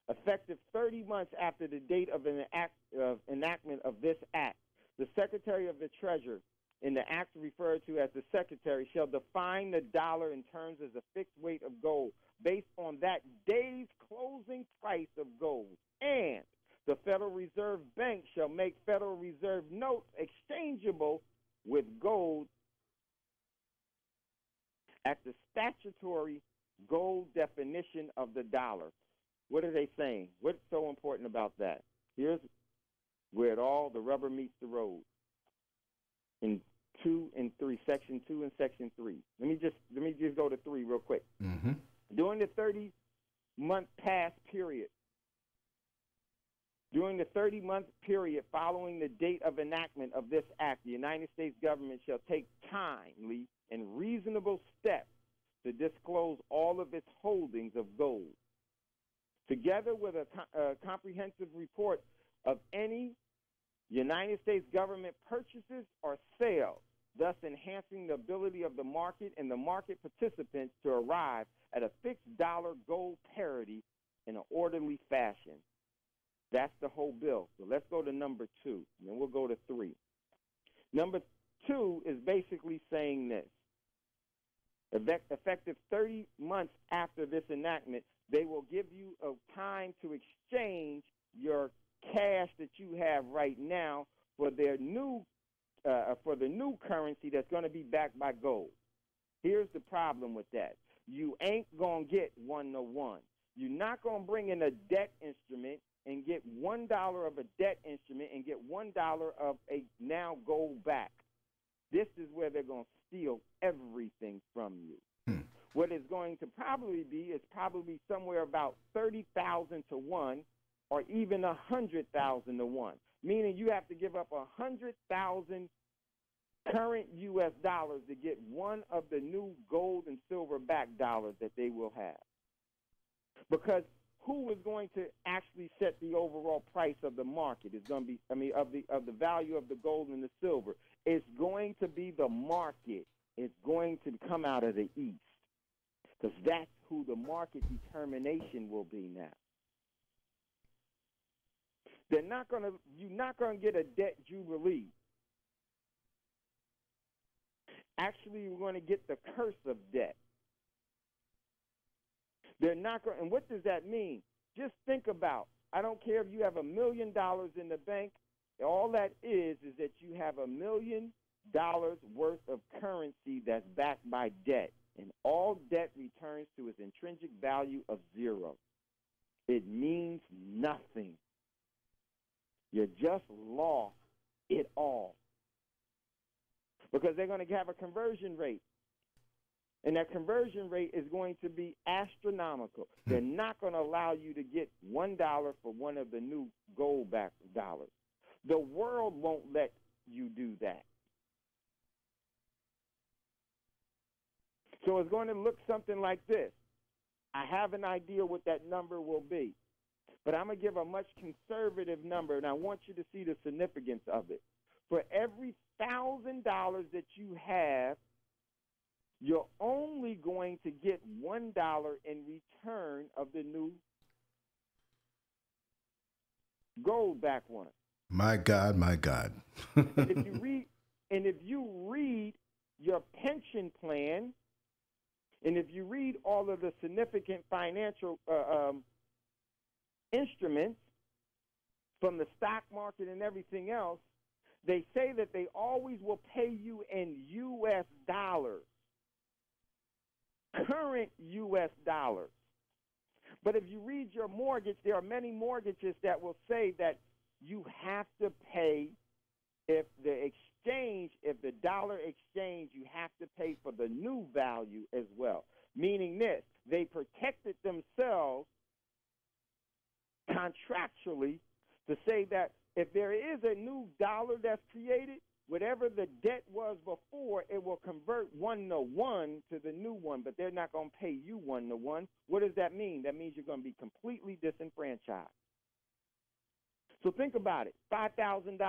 Effective 30 months after the date of enactment of this act, the Secretary of the Treasury, in the act referred to as the Secretary, shall define the dollar in terms of the fixed weight of gold based on that day's closing price of gold. And the Federal Reserve Bank shall make Federal Reserve notes exchangeable with gold at the statutory gold definition of the dollar. What are they saying? What's so important about that? Here's where the rubber meets the road. In 2 and 3, Section 2 and Section 3. Let me just go to 3 real quick. Mm-hmm. During the 30-month past period, during the 30-month period following the date of enactment of this act, the United States government shall take timely and reasonable steps to disclose all of its holdings of gold, together with a comprehensive report of any United States government purchases or sales, thus enhancing the ability of the market and the market participants to arrive at a fixed dollar gold parity in an orderly fashion. That's the whole bill. So let's go to number 2, and then we'll go to 3. Number 2 is basically saying this. Effective 30 months after this enactment, they will give you a time to exchange your cash that you have right now for their new, for the new currency that's going to be backed by gold. Here's the problem with that. You ain't going to get 1-to-1. You're not going to bring in a debt instrument and get $1 of a debt instrument and get $1 of a now gold back. This is where they're going to steal everything from you. What it's going to probably be is probably somewhere about 30,000 to 1 or even 100,000 to 1, meaning you have to give up 100,000 current U.S. dollars to get one of the new gold and silver backed dollars that they will have. Because who is going to actually set the overall price of the market? It's going to be, of the value of the gold and the silver. It's going to be the market. It's going to come out of the East, because that's who the market determination will be now. They're not going to. You're not going to get a debt jubilee. Actually, you're going to get the curse of debt. They're not going, and what does that mean? Just think about, I don't care if you have $1 million in the bank. All that is that you have $1 million worth of currency that's backed by debt. And all debt returns to its intrinsic value of 0. It means nothing. You just lost it all. Because they're going to have a conversion rate. And that conversion rate is going to be astronomical. They're not going to allow you to get $1 for one of the new gold-backed dollars. The world won't let you do that. So it's going to look something like this. I have an idea what that number will be, but I'm going to give a much conservative number, and I want you to see the significance of it. For every $1,000 that you have, you're only going to get $1 in return of the new gold-backed one. My God, my God. And if you read your pension plan, and if you read all of the significant financial instruments from the stock market and everything else, they say that they always will pay you in U.S. dollars. Current U.S. dollars. But if you read your mortgage, there are many mortgages that will say that you have to pay if the exchange, if the dollar exchange, you have to pay for the new value as well. Meaning this, they protected themselves contractually to say that if there is a new dollar that's created, whatever the debt was before, it will convert 1-to-1 to the new one, but they're not going to pay you 1-to-1. What does that mean? That means you're going to be completely disenfranchised. So think about it, $5,000.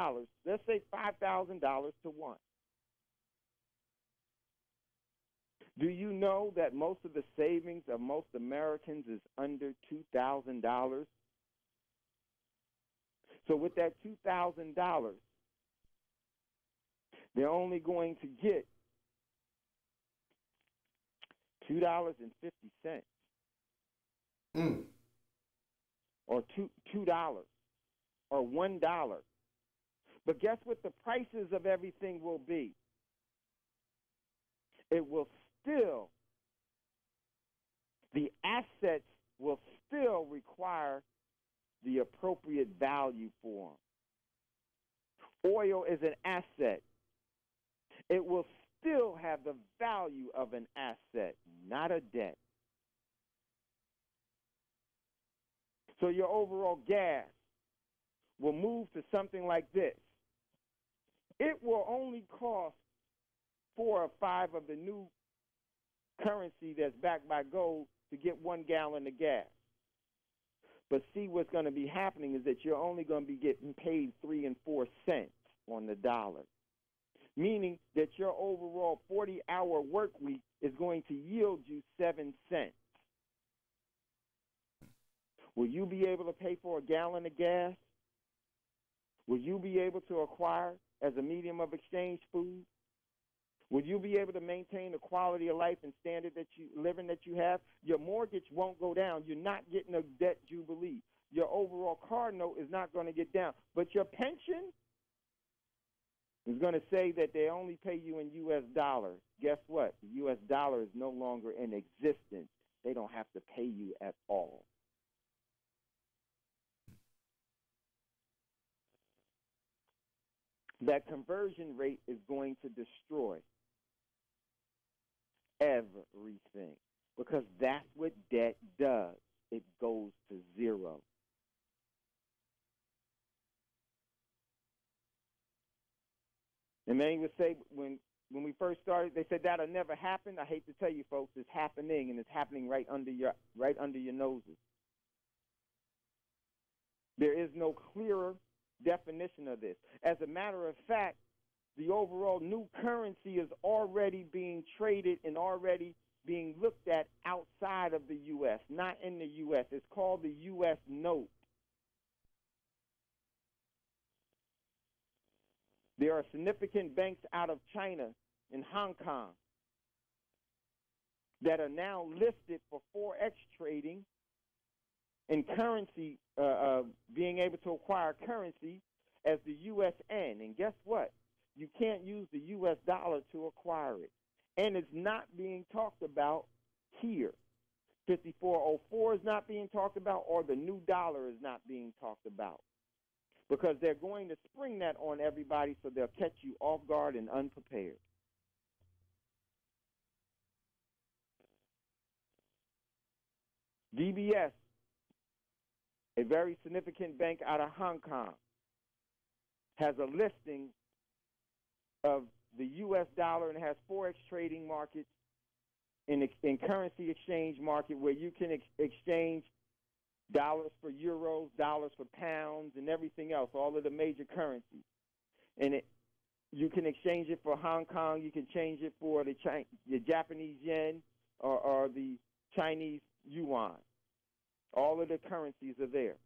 Let's say $5,000 to 1. Do you know that most of the savings of most Americans is under $2,000? So with that $2,000, they're only going to get $2.50 or $2 or $1. But guess what the prices of everything will be? It will still, the assets will still require the appropriate value for them. Oil is an asset. It will still have the value of an asset, not a debt. So your overall gas will move to something like this. It will only cost 4 or 5 of the new currency that's backed by gold to get 1 gallon of gas. But see, what's going to be happening is that you're only going to be getting paid 3 and 4 cents on the dollar. Meaning that your overall 40-hour work week is going to yield you 7 cents. Will you be able to pay for a gallon of gas? Will you be able to acquire, as a medium of exchange, food? Will you be able to maintain the quality of life and standard that you living that you have? Your mortgage won't go down. You're not getting a debt jubilee. Your overall car note is not going to get down. But your pension is going to say that they only pay you in U.S. dollars. Guess what? The U.S. dollar is no longer in existence. They don't have to pay you at all. That conversion rate is going to destroy everything because that's what debt does. It goes to zero. And many would say, when we first started, they said that'll never happen. I hate to tell you, folks, it's happening, and it's happening right under your noses. There is no clearer definition of this. As a matter of fact, the overall new currency is already being traded and already being looked at outside of the U.S., not in the U.S. It's called the U.S. note. There are significant banks out of China and Hong Kong that are now listed for forex trading and currency, being able to acquire currency as the USN. And guess what? You can't use the U.S. dollar to acquire it. And it's not being talked about here. 5404 is not being talked about, or the new dollar is not being talked about, because they're going to spring that on everybody so they'll catch you off guard and unprepared. DBS, a very significant bank out of Hong Kong, has a listing of the U.S. dollar and has forex trading markets in currency exchange market where you can exchange dollars for euros, dollars for pounds, and everything else, all of the major currencies. And you can exchange it for Hong Kong. You can change it for the Japanese yen or the Chinese yuan. All of the currencies are there.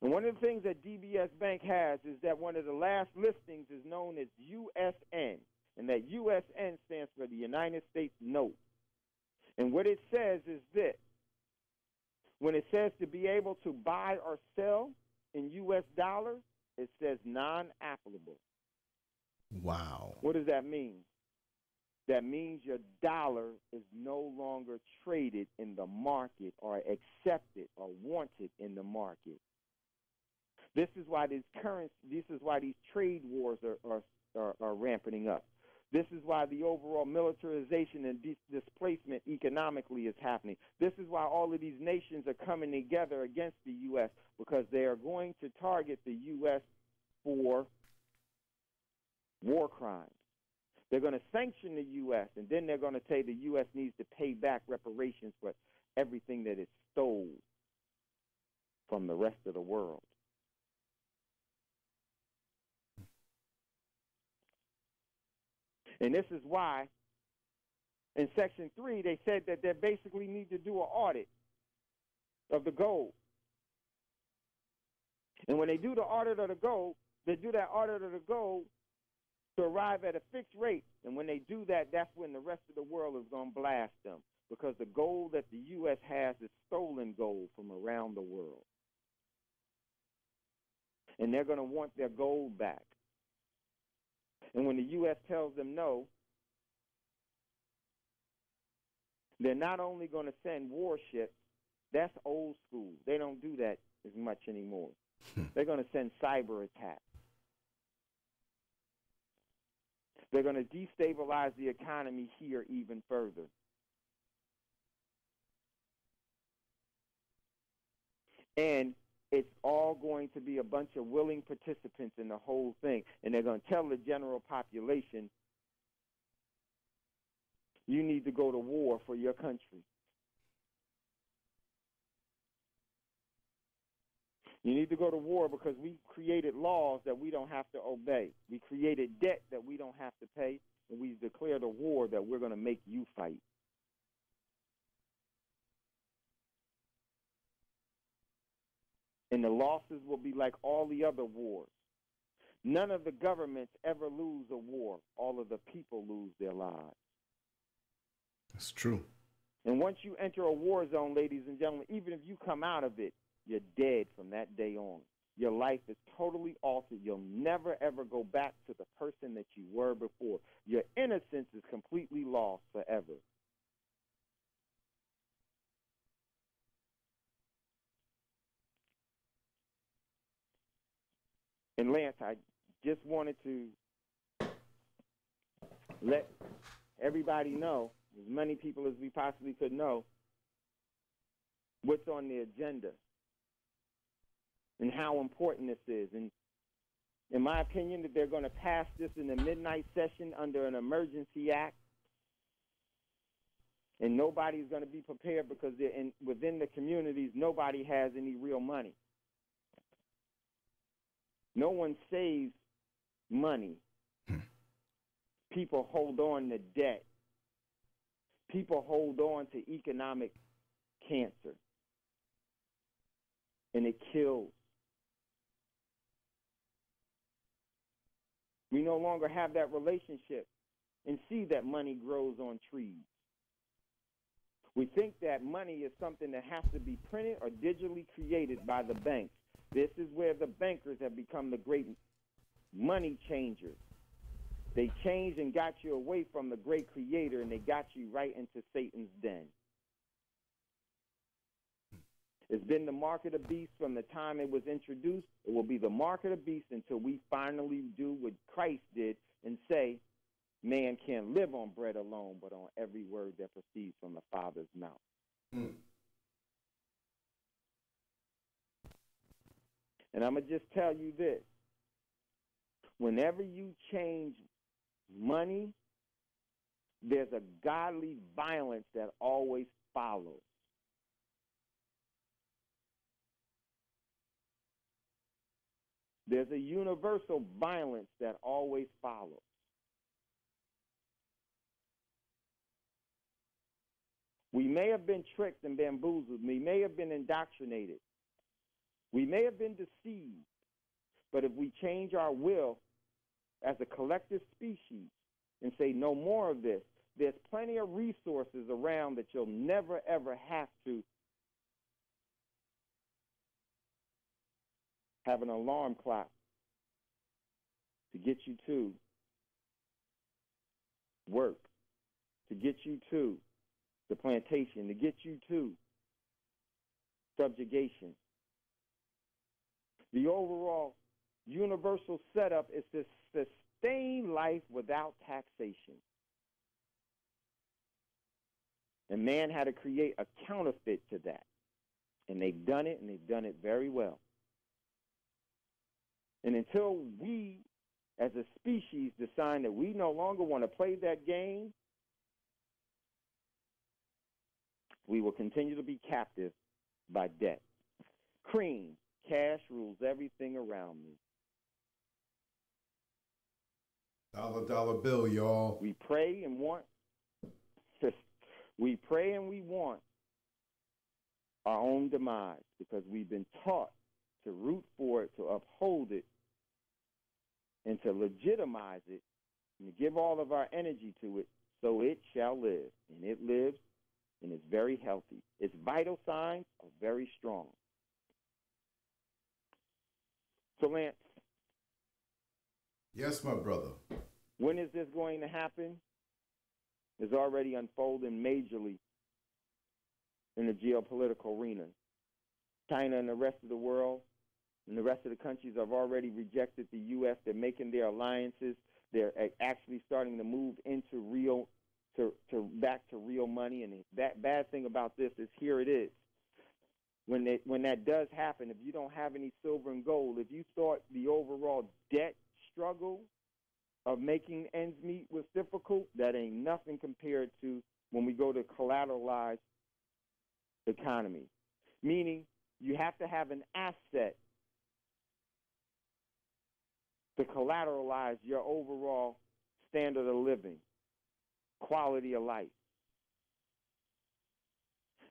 And one of the things that DBS Bank has is that one of the last listings is known as USN, and that USN stands for the United States Note. And what it says is this. When it says to be able to buy or sell in U.S. dollars, it says non-applicable. Wow. What does that mean? That means your dollar is no longer traded in the market or accepted or wanted in the market. This is why these currency, this is why these trade wars are ramping up. This is why the overall militarization and displacement economically is happening. This is why all of these nations are coming together against the U.S. because they are going to target the U.S. for war crimes. They're going to sanction the U.S., and then they're going to say the U.S. needs to pay back reparations for everything that it stole from the rest of the world. And this is why in Section 3 they said that they basically need to do an audit of the gold. And when they do the audit of the gold, they do that audit of the gold to arrive at a fixed rate. And when they do that, that's when the rest of the world is going to blast them because the gold that the U.S. has is stolen gold from around the world. And they're going to want their gold back. And when the U.S. tells them no, they're not only going to send warships, that's old school. They don't do that as much anymore. They're going to send cyber attacks. They're going to destabilize the economy here even further. And it's all going to be a bunch of willing participants in the whole thing. And they're going to tell the general population, you need to go to war for your country. You need to go to war because we created laws that we don't have to obey. We created debt that we don't have to pay. And we declared a war that we're going to make you fight. And the losses will be like all the other wars. None of the governments ever lose a war. All of the people lose their lives. That's true. And once you enter a war zone, ladies and gentlemen, even if you come out of it, you're dead from that day on. Your life is totally altered. You'll never, ever go back to the person that you were before. Your innocence is completely lost forever. And Lance, I just wanted to let everybody know, as many people as we possibly could know, what's on the agenda and how important this is. And in my opinion, that they're going to pass this in the midnight session under an emergency act, and nobody's going to be prepared because within the communities, nobody has any real money. No one saves money. People hold on to debt. People hold on to economic cancer. And it kills. We no longer have that relationship and see that money grows on trees. We think that money is something that has to be printed or digitally created by the banks. This is where the bankers have become the great money changers. They changed and got you away from the great creator, and they got you right into Satan's den. It's been the mark of the beast from the time it was introduced. It will be the mark of the beast until we finally do what Christ did and say, man can't live on bread alone, but on every word that proceeds from the Father's mouth. And I'm going to just tell you this. Whenever you change money, there's a godly violence that always follows. There's a universal violence that always follows. We may have been tricked and bamboozled. We may have been indoctrinated. We may have been deceived. But if we change our will as a collective species and say no more of this, there's plenty of resources around that you'll never, ever have to have an alarm clock to get you to work, to get you to the plantation, to get you to subjugation. The overall universal setup is to sustain life without taxation. And man had to create a counterfeit to that. And they've done it, and they've done it very well. And until we, as a species, decide that we no longer want to play that game, we will continue to be captive by debt. Cream, cash rules everything around me. Dollar bill, y'all. We pray and want. We pray and we want our own demise because we've been taught to root for it, to uphold it, and to legitimize it, and to give all of our energy to it, so it shall live. And it lives, and it's very healthy. Its vital signs are very strong. So, Lance. Yes, my brother. When is this going to happen? It's already unfolding majorly in the geopolitical arena. China and the rest of the world and the rest of the countries have already rejected the U.S. They're making their alliances. They're actually starting to move into real, back to real money. And that bad thing about this is here it is. When that does happen, if you don't have any silver and gold, if you thought the overall debt struggle of making ends meet was difficult, that ain't nothing compared to when we go to collateralized economy. Meaning you have to have an asset to collateralize your overall standard of living, quality of life.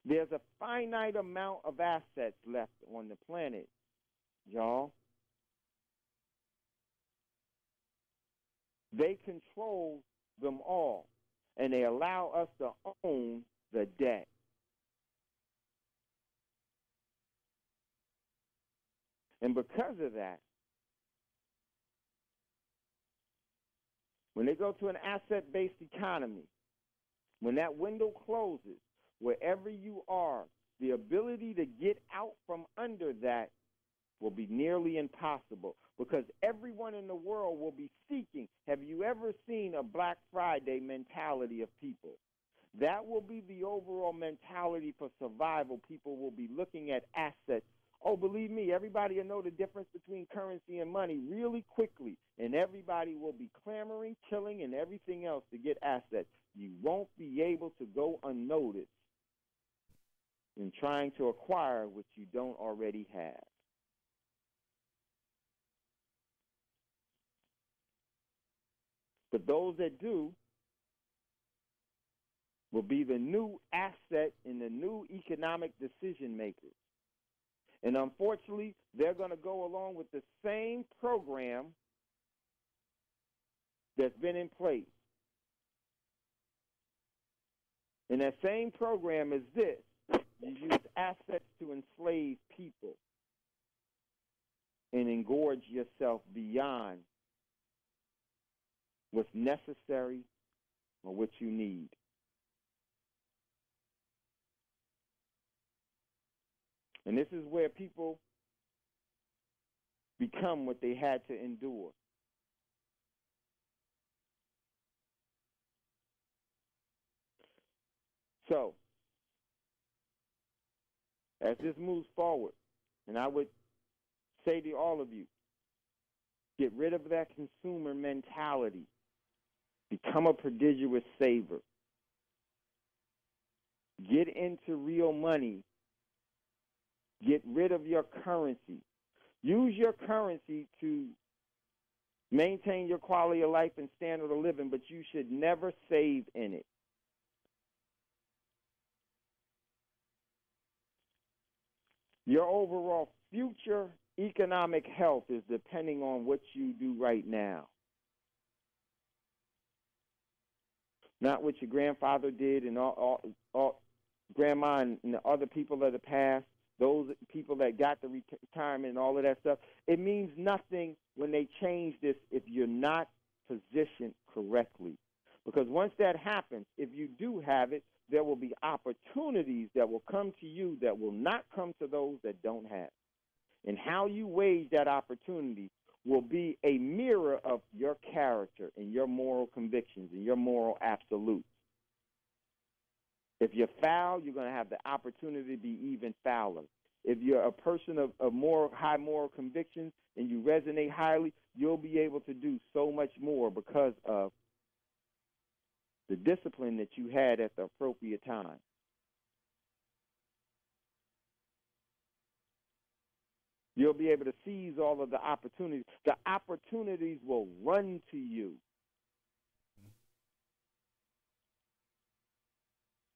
There's a finite amount of assets left on the planet, y'all. They control them all, and they allow us to own the debt. And because of that, when they go to an asset-based economy, when that window closes, wherever you are, the ability to get out from under that will be nearly impossible because everyone in the world will be seeking. Have you ever seen a Black Friday mentality of people? That will be the overall mentality for survival. People will be looking at assets. Oh, believe me, everybody will know the difference between currency and money really quickly, and everybody will be clamoring, killing, and everything else to get assets. You won't be able to go unnoticed in trying to acquire what you don't already have. But those that do will be the new asset and the new economic decision makers. And unfortunately, they're going to go along with the same program that's been in place. And that same program is this. You use assets to enslave people and engorge yourself beyond what's necessary or what you need. And this is where people become what they had to endure. So, as this moves forward, and I would say to all of you, get rid of that consumer mentality. Become a prodigious saver. Get into real money. Get rid of your currency. Use your currency to maintain your quality of life and standard of living, but you should never save in it. Your overall future economic health is depending on what you do right now. Not what your grandfather did and all grandma and the other people of the past, those people that got the retirement and all of that stuff. It means nothing when they change this if you're not positioned correctly. Because once that happens, if you do have it, there will be opportunities that will come to you that will not come to those that don't have. And how you wage that opportunity will be a mirror of your character and your moral convictions and your moral absolutes. If you're foul, you're going to have the opportunity to be even fouler. If you're a person of high moral convictions and you resonate highly, you'll be able to do so much more because of the discipline that you had at the appropriate time. You'll be able to seize all of the opportunities. The opportunities will run to you.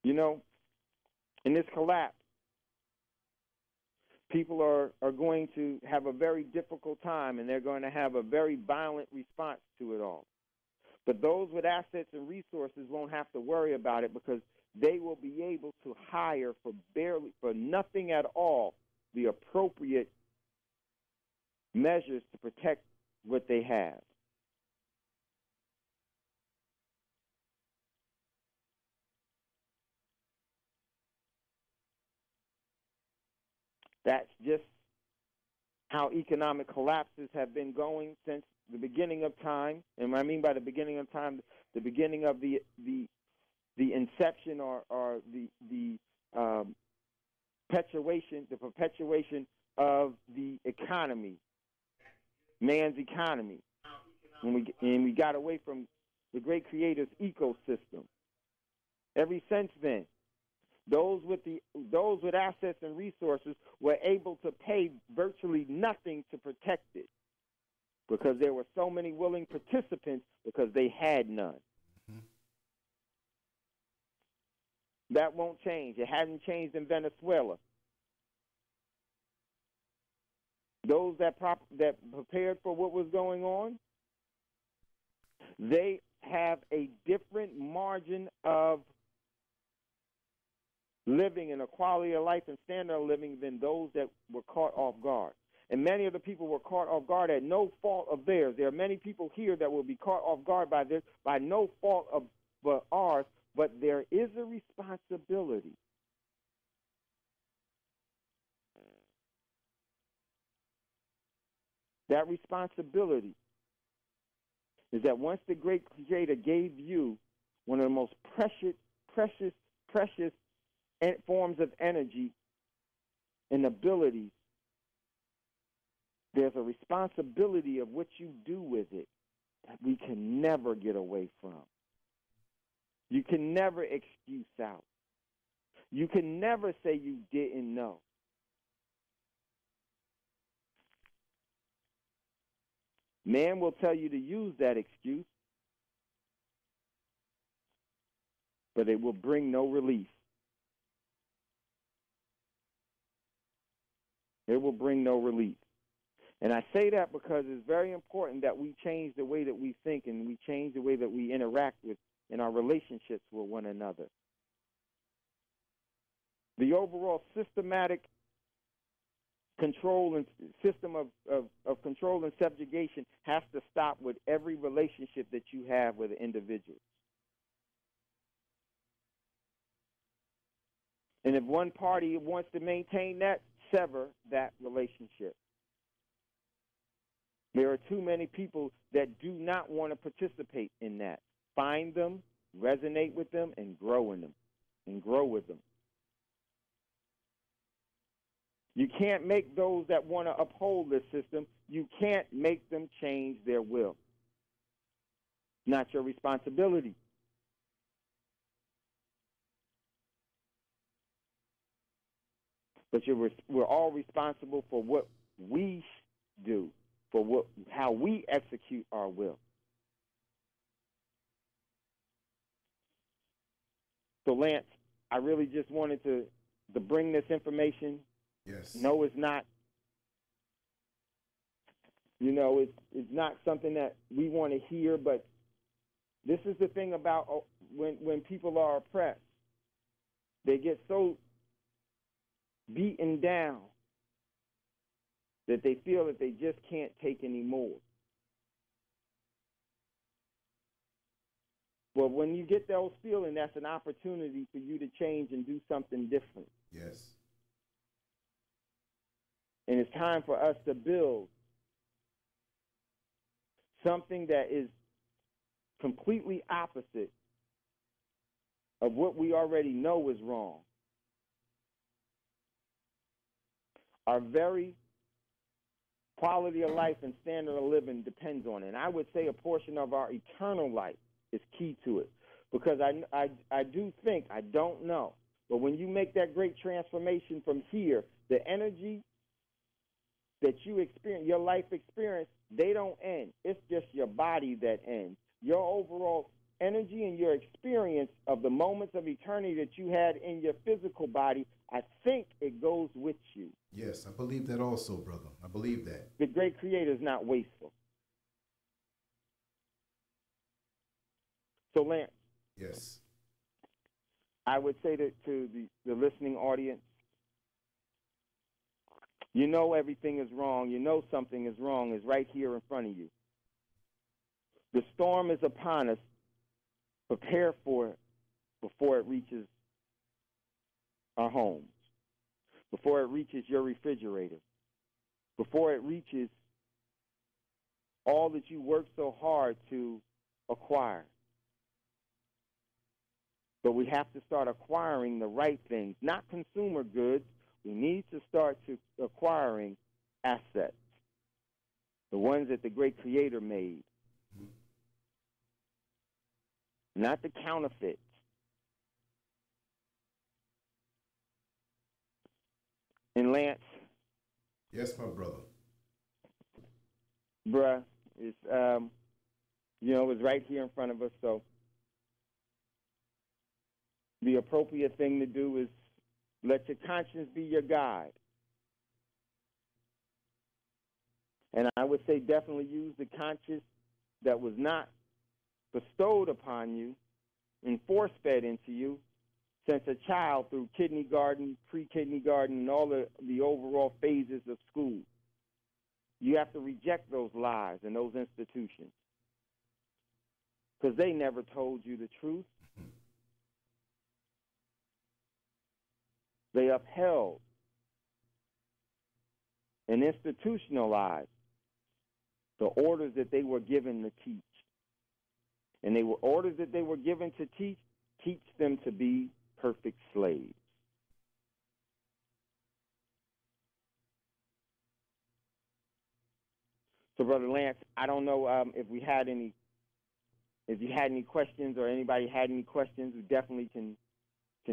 You know, in this collapse, people are going to have a very difficult time, and they're going to have a very violent response to it all. But those with assets and resources won't have to worry about it because they will be able to hire for nothing at all the appropriate measures to protect what they have. That's just how economic collapses have been going since the beginning of time. And what I mean by the beginning of time, the beginning of the inception or the perpetuation of the economy, man's economy. When we got away from the great creator's ecosystem. Ever since then, those with assets and resources were able to pay virtually nothing to protect it because there were so many willing participants because they had none. Mm-hmm. That won't change. It hasn't changed in Venezuela. Those that prepared for what was going on, they have a different margin of living in a quality of life and standard of living than those that were caught off guard. And many of the people were caught off guard at no fault of theirs. There are many people here that will be caught off guard by this, by no fault of ours, but there is a responsibility. That responsibility is that once the great creator gave you one of the most precious and forms of energy and abilities, there's a responsibility of what you do with it that we can never get away from. You can never excuse out. You can never say you didn't know. Man will tell you to use that excuse, but it will bring no relief. It will bring no relief. And I say that because it's very important that we change the way that we think and we change the way that we interact with in our relationships with one another. The overall systematic control and system of control and subjugation has to stop with every relationship that you have with an individual. And if one party wants to maintain that, sever that relationship. There are too many people that do not want to participate in that. Find them, resonate with them, and grow with them. You can't make those that want to uphold this system, you can't make them change their will. Not your responsibility. But we're all responsible for what we do, for how we execute our will. So, Lance, I really just wanted to bring this information. Yes. No, it's not. You know, it's not something that we want to hear, but this is the thing about when people are oppressed. They get so beaten down that they feel that they just can't take anymore. Well, when you get those feelings, that's an opportunity for you to change and do something different. Yes. And it's time for us to build something that is completely opposite of what we already know is wrong. Our very quality of life and standard of living depends on it. And I would say a portion of our eternal life is key to it. Because I do think, I don't know, but when you make that great transformation from here, the energy that you experience, your life experience, they don't end. It's just your body that ends. Your overall energy and your experience of the moments of eternity that you had in your physical body, I think it goes with you. Yes, I believe that also, brother. I believe that. The great creator is not wasteful. So, Lance. Yes. I would say that to the listening audience, you know everything is wrong. You know something is wrong. It's right here in front of you. The storm is upon us. Prepare for it before it reaches our homes, before it reaches your refrigerator, before it reaches all that you worked so hard to acquire. But we have to start acquiring the right things, not consumer goods. We need to start to acquiring assets, the ones that the great creator made. Not the counterfeits. And Lance. Yes, my brother. Bruh, it's you know, it's right here in front of us. So the appropriate thing to do is let your conscience be your guide. And I would say definitely use the conscience that was not bestowed upon you and force-fed into you since a child through kindergarten, pre-kindergarten, and all the overall phases of school. You have to reject those lies and those institutions because they never told you the truth. They upheld and institutionalized the orders that they were given to teach. And they were orders that they were given to teach them to be perfect slaves. So, Brother Lance, I don't know if you had any questions or anybody had any questions. We definitely can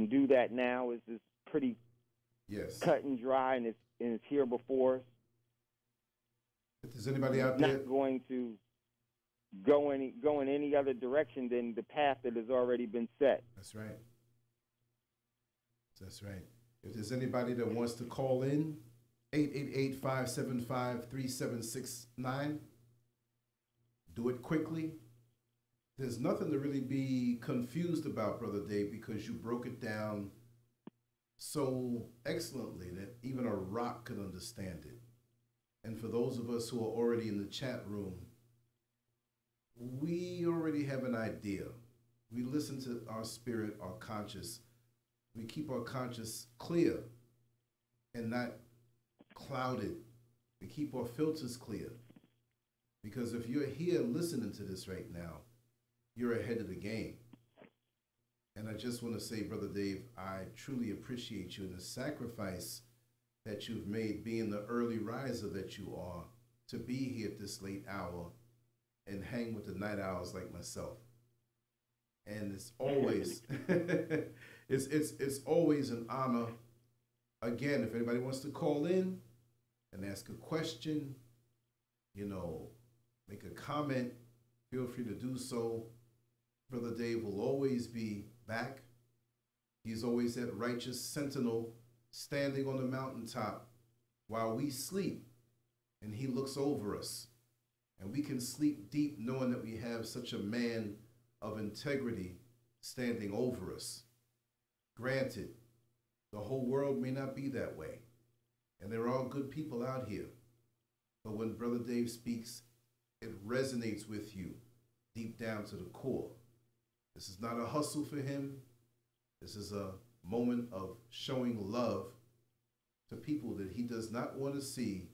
do that now. It's just pretty cut and dry, and it's here before us. If there's anybody out there, not going to go in any other direction than the path that has already been set. That's right. That's right. If there's anybody that wants to call in, 888-575-3769. Do it quickly. There's nothing to really be confused about, Brother Dave, because you broke it down so excellently that even a rock could understand it. And for those of us who are already in the chat room, we already have an idea. We listen to our spirit, our conscience. We keep our conscience clear and not clouded. We keep our filters clear. Because if you're here listening to this right now, you're ahead of the game. And I just want to say, Brother Dave, I truly appreciate you and the sacrifice that you've made, being the early riser that you are, to be here at this late hour and hang with the night owls like myself. And it's always, it's always an honor. Again, if anybody wants to call in and ask a question, you know, make a comment, feel free to do so. Brother Dave will always be back. He's always that righteous sentinel standing on the mountaintop while we sleep, and he looks over us. And we can sleep deep knowing that we have such a man of integrity standing over us. Granted, the whole world may not be that way, and there are good people out here. But when Brother Dave speaks, it resonates with you deep down to the core. This is not a hustle for him. This is a moment of showing love to people that he does not want to see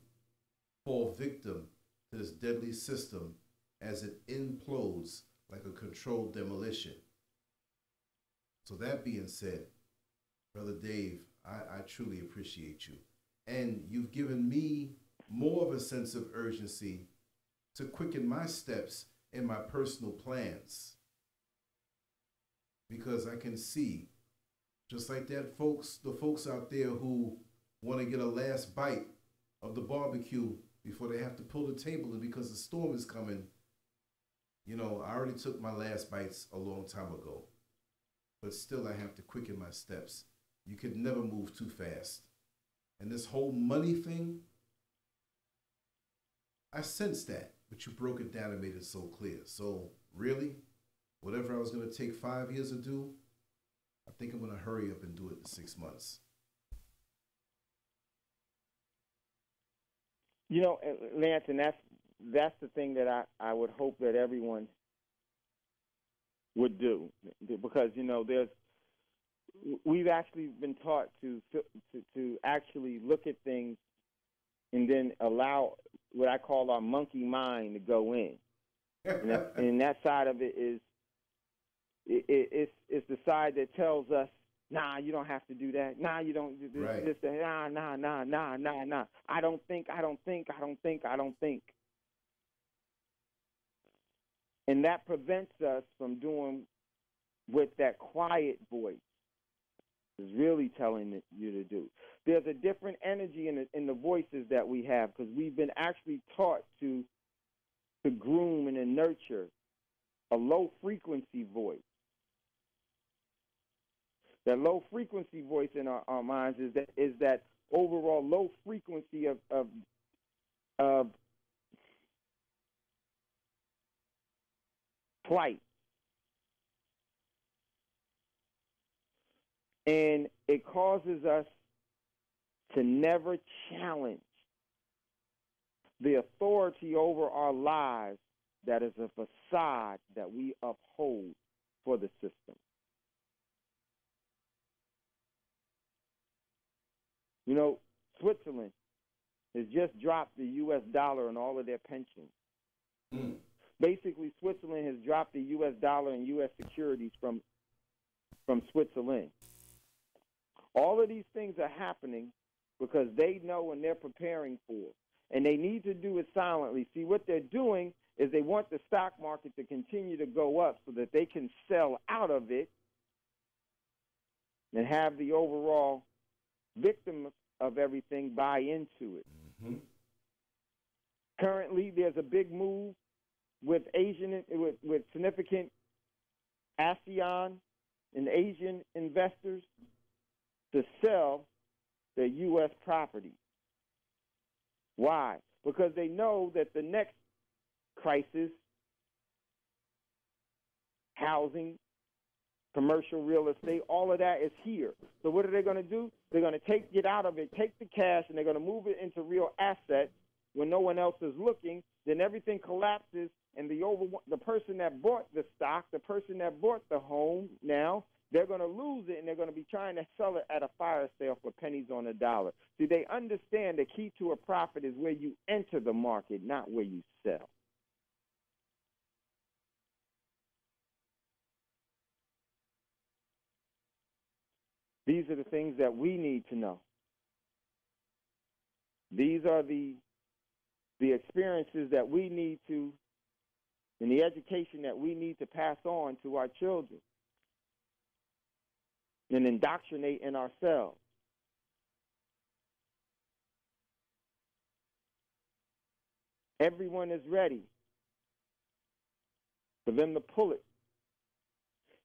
fall victim to this deadly system as it implodes like a controlled demolition. So that being said, Brother Dave, I truly appreciate you. And you've given me more of a sense of urgency to quicken my steps in my personal plans. Because I can see, just like that folks, the folks out there who want to get a last bite of the barbecue before they have to pull the table in because the storm is coming. You know, I already took my last bites a long time ago, but still I have to quicken my steps. You can never move too fast. And this whole money thing, I sensed that, but you broke it down and made it so clear. So really, whatever I was going to take 5 years to do, I think I'm going to hurry up and do it in 6 months. You know, Lance, and that's the thing that I would hope that everyone would do, because, you know, we've actually been taught to actually look at things and then allow what I call our monkey mind to go in. and that side of it is, it's the side that tells us, nah, you don't have to do that. Nah, you don't do this, right. This, that. Nah, nah, nah, nah, nah, nah. I don't think. And that prevents us from doing what that quiet voice is really telling you to do. There's a different energy in the voices that we have, because we've been actually taught to groom and to nurture a low-frequency voice. That low-frequency voice in our minds is that overall low frequency of plight. And it causes us to never challenge the authority over our lives that is a facade that we uphold for the system. You know, Switzerland has just dropped the U.S. dollar in all of their pensions. Mm. Basically, Switzerland has dropped the U.S. dollar and U.S. securities from Switzerland. All of these things are happening because they know and they're preparing for it. And they need to do it silently. See, what they're doing is they want the stock market to continue to go up so that they can sell out of it and have the overall victim of everything buy into it. Mm-hmm. Currently, there's a big move with significant ASEAN and Asian investors to sell their U.S. property. Why? Because they know that the next crisis, housing, commercial real estate, all of that is here. So what are they going to do? They're going to get out of it, take the cash, and they're going to move it into real assets when no one else is looking. Then everything collapses, and the person that bought the stock, the person that bought the home now, they're going to lose it, and they're going to be trying to sell it at a fire sale for pennies on a dollar. See, they understand the key to a profit is where you enter the market, not where you sell. These are the things that we need to know. These are the experiences that we need to, and the education that we need to pass on to our children and indoctrinate in ourselves. Everyone is ready for them to pull it.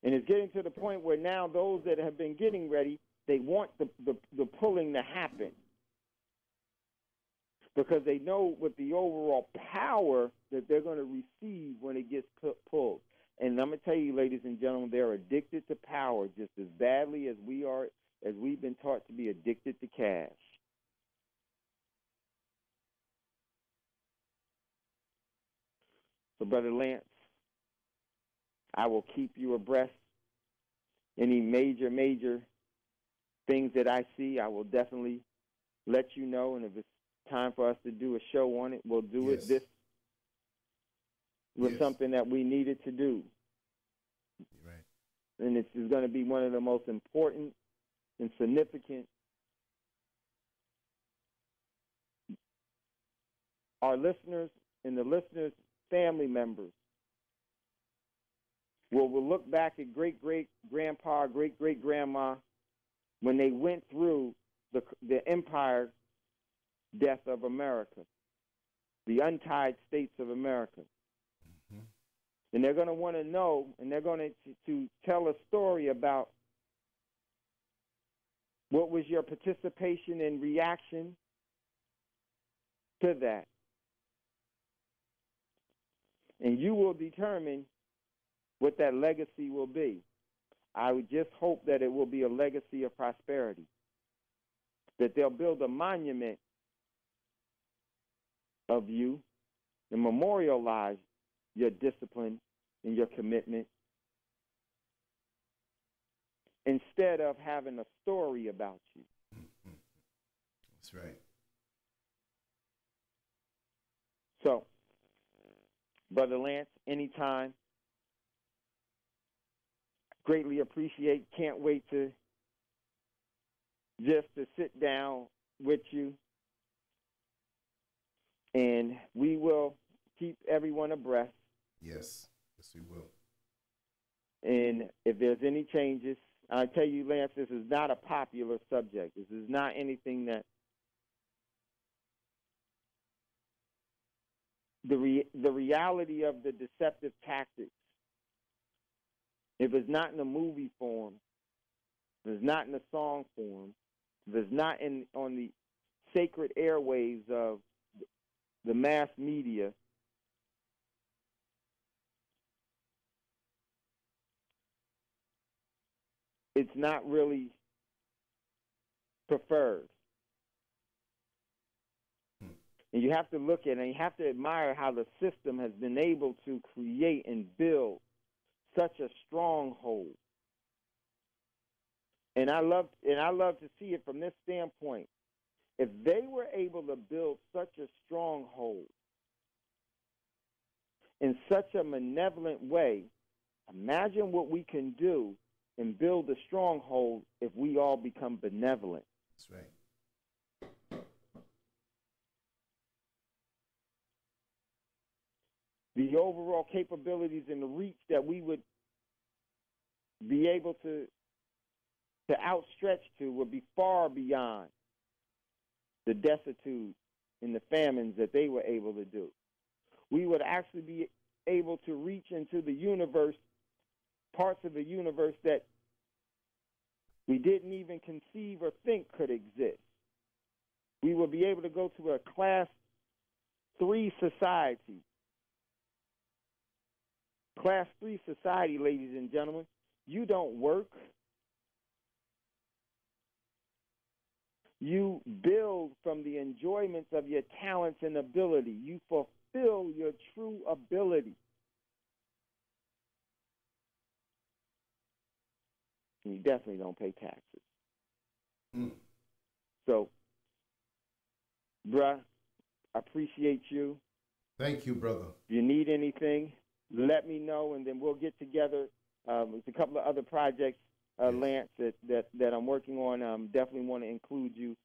And it's getting to the point where now those that have been getting ready, they want the pulling to happen, because they know what the overall power that they're going to receive when it gets pulled. And I'm going to tell you, ladies and gentlemen, they're addicted to power just as badly as we are, as we've been taught to be addicted to cash. So, Brother Lance, I will keep you abreast. Any major things that I see, I will definitely let you know. And if it's time for us to do a show on it, we'll do it. This was something that we needed to do. Right. And this is going to be one of the most important and significant. Our listeners and the listeners' family members will look back at great-great-grandpa, great-great-grandma, when they went through the empire death of America, the untied states of America. Mm-hmm. And they're going to want to know, and they're going to tell a story about what was your participation and reaction to that. And you will determine what that legacy will be. I would just hope that it will be a legacy of prosperity, that they'll build a monument of you and memorialize your discipline and your commitment, instead of having a story about you. That's right. So, Brother Lance, anytime. Greatly appreciate. Can't wait to sit down with you. And we will keep everyone abreast. Yes, we will. And if there's any changes, I tell you, Lance, this is not a popular subject. This is not anything that the reality of the deceptive tactics, if it's not in a movie form, if it's not in a song form, if it's not on the sacred airwaves of the mass media, it's not really preferred. And you have to look at it, and you have to admire how the system has been able to create and build such a stronghold. And I love to see it from this standpoint. If they were able to build such a stronghold in such a malevolent way, imagine what we can do and build a stronghold if we all become benevolent. That's right. The overall capabilities and the reach that we would be able to outstretch to would be far beyond the destitute and the famines that they were able to do. We would actually be able to reach into the universe, parts of the universe that we didn't even conceive or think could exist. We would be able to go to a class 3 society. Class 3 society, ladies and gentlemen, you don't work. You build from the enjoyments of your talents and ability. You fulfill your true ability. And you definitely don't pay taxes. So, bruh, I appreciate you. Thank you, brother. If you need anything, let me know, and then we'll get together. There's a couple of other projects, Lance, that I'm working on. Definitely want to include you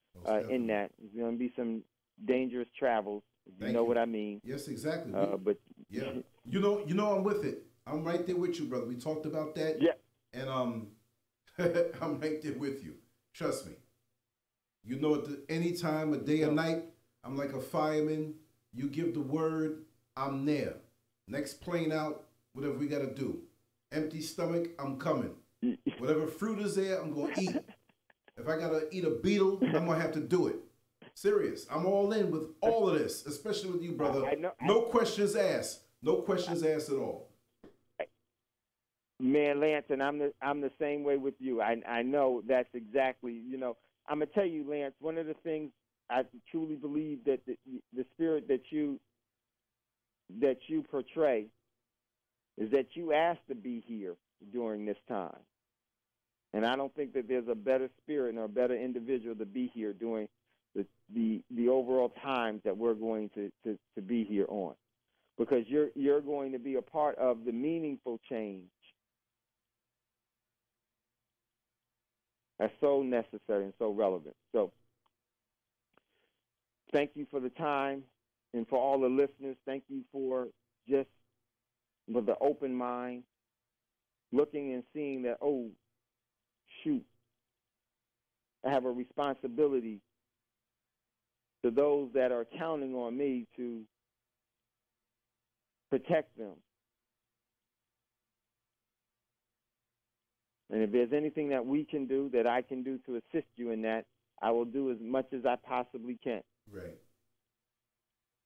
in that. There's going to be some dangerous travels. You know what I mean? Yes, exactly. But yeah, you know, I'm with it. I'm right there with you, brother. We talked about that. Yeah. And I'm right there with you. Trust me. You know, at any time of day or night, I'm like a fireman. You give the word, I'm there. Next plane out, whatever we got to do. Empty stomach, I'm coming. Whatever fruit is there, I'm going to eat. If I got to eat a beetle, I'm going to have to do it. Serious. I'm all in with all of this, especially with you, brother. No questions asked. No questions asked at all. Man, Lance, and I'm the same way with you. I know that's exactly, you know. I'm going to tell you, Lance, one of the things I truly believe that the spirit that you portray is that you asked to be here during this time. And I don't think that there's a better spirit or a better individual to be here during the overall times that we're going to be here on. Because you're going to be a part of the meaningful change that's so necessary and so relevant. So thank you for the time, and for all the listeners, thank you for just with the open mind, looking and seeing that, oh, shoot, I have a responsibility to those that are counting on me to protect them. And if there's anything that we can do, that I can do to assist you in that, I will do as much as I possibly can. Right.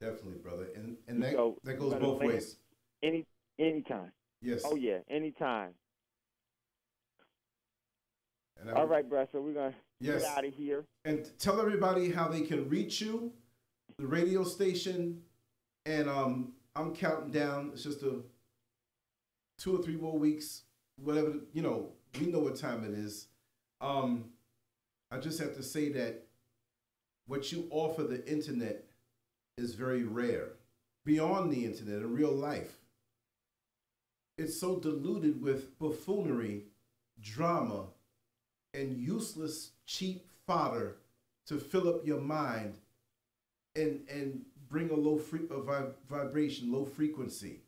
Definitely, brother. And that, so, that goes both ways. Anytime. Yes. Oh, yeah, anytime. All right, brother, so we're going to get out of here. And tell everybody how they can reach you, the radio station, and I'm counting down. It's just a 2 or 3 more weeks, whatever, you know. We know what time it is. I just have to say that what you offer the internet is very rare. Beyond the internet, in real life, it's so diluted with buffoonery, drama, and useless, cheap fodder to fill up your mind and bring a low vibration, low frequency.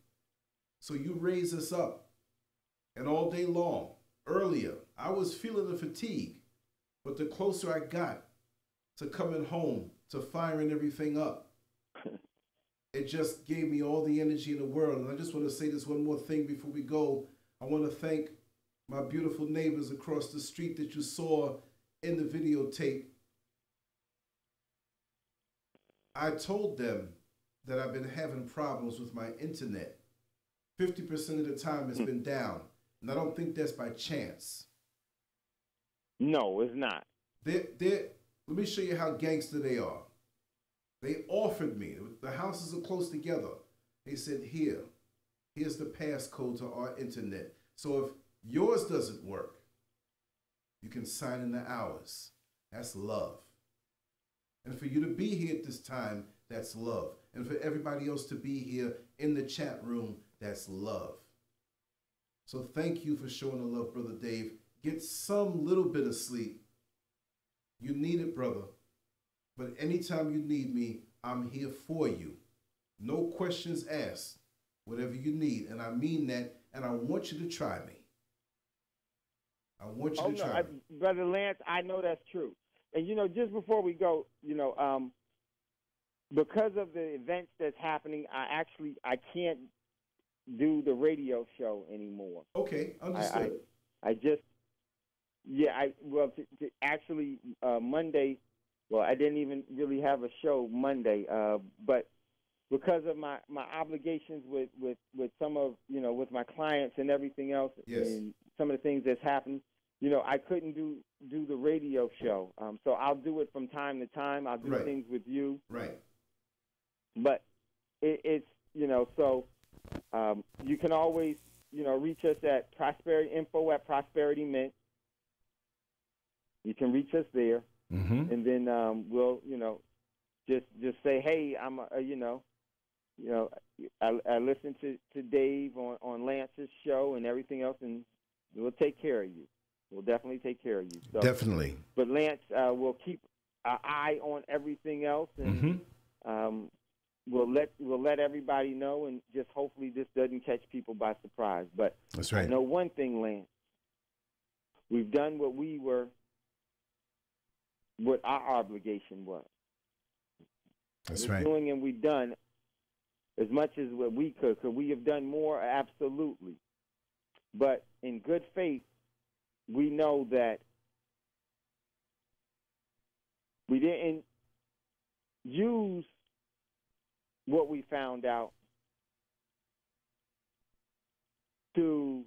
So you raise us up. And all day long, earlier, I was feeling the fatigue, but the closer I got to coming home, to firing everything up, it just gave me all the energy in the world. And I just want to say this one more thing before we go. I want to thank my beautiful neighbors across the street that you saw in the videotape. I told them that I've been having problems with my internet. 50% of the time it's been down. And I don't think that's by chance. No, it's not. Let me show you how gangster they are. They offered me. The houses are close together. They said, here's the passcode to our internet. So if yours doesn't work, you can sign in to ours. That's love. And for you to be here at this time, that's love. And for everybody else to be here in the chat room, that's love. So thank you for showing the love, Brother Dave. Get some little bit of sleep. You need it, brother. But anytime you need me, I'm here for you. No questions asked. Whatever you need. And I mean that. And I want you to try me. I want you to try me. Brother Lance, I know that's true. And, you know, just before we go, you know, because of the events that's happening, I can't do the radio show anymore. Okay, understood. Well, Monday, well, I didn't even really have a show Monday, but because of my obligations with some of, you know, with my clients and everything else, and some of the things that's happened, you know, I couldn't do the radio show. So I'll do it from time to time. I'll do things with you. Right. But it's, you know, so... you can always, you know, reach us at prosperityinfo@prosperitymint. You can reach us there, and then we'll, you know, just say, hey, I listened to Dave on Lance's show and everything else, and we'll take care of you. We'll definitely take care of you. So, definitely. But Lance, we'll keep our eye on everything else, and we'll let everybody know, and just hopefully this doesn't catch people by surprise. But that's right. I know one thing, Lance. We've done what our obligation was. That's right. We're doing and we've done as much as what we could. Could we have done more? Absolutely. But in good faith, we know that we didn't use what we found out to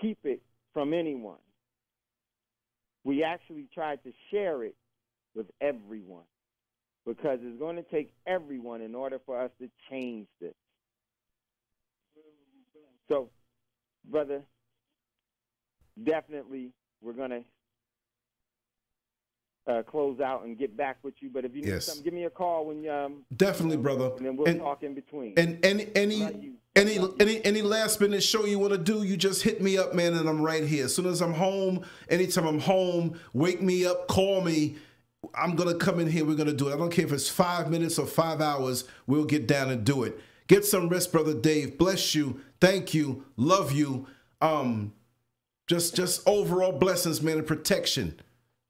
keep it from anyone. We actually tried to share it with everyone, because it's going to take everyone in order for us to change this. So, brother, definitely we're going to close out and get back with you. But if you need something, give me a call when you definitely, brother. And then we'll talk in between. And any last minute show you want to do, you just hit me up, man, and I'm right here. As soon as I'm home, anytime I'm home, wake me up, call me. I'm gonna come in here, we're gonna do it. I don't care if it's 5 minutes or 5 hours, we'll get down and do it. Get some rest, Brother Dave. Bless you. Thank you. Love you. Just overall blessings, man, and protection.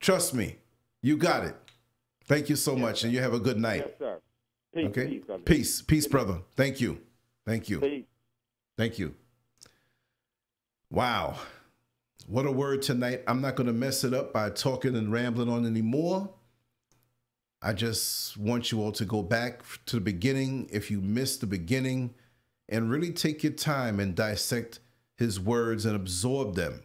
Trust me. You got it. Thank you so much, and you have a good night. Yes, sir. Peace, okay? Peace. Peace, brother. Thank you. Thank you. Peace. Thank you. Wow. What a word tonight. I'm not going to mess it up by talking and rambling on anymore. I just want you all to go back to the beginning if you missed the beginning, and really take your time and dissect his words and absorb them.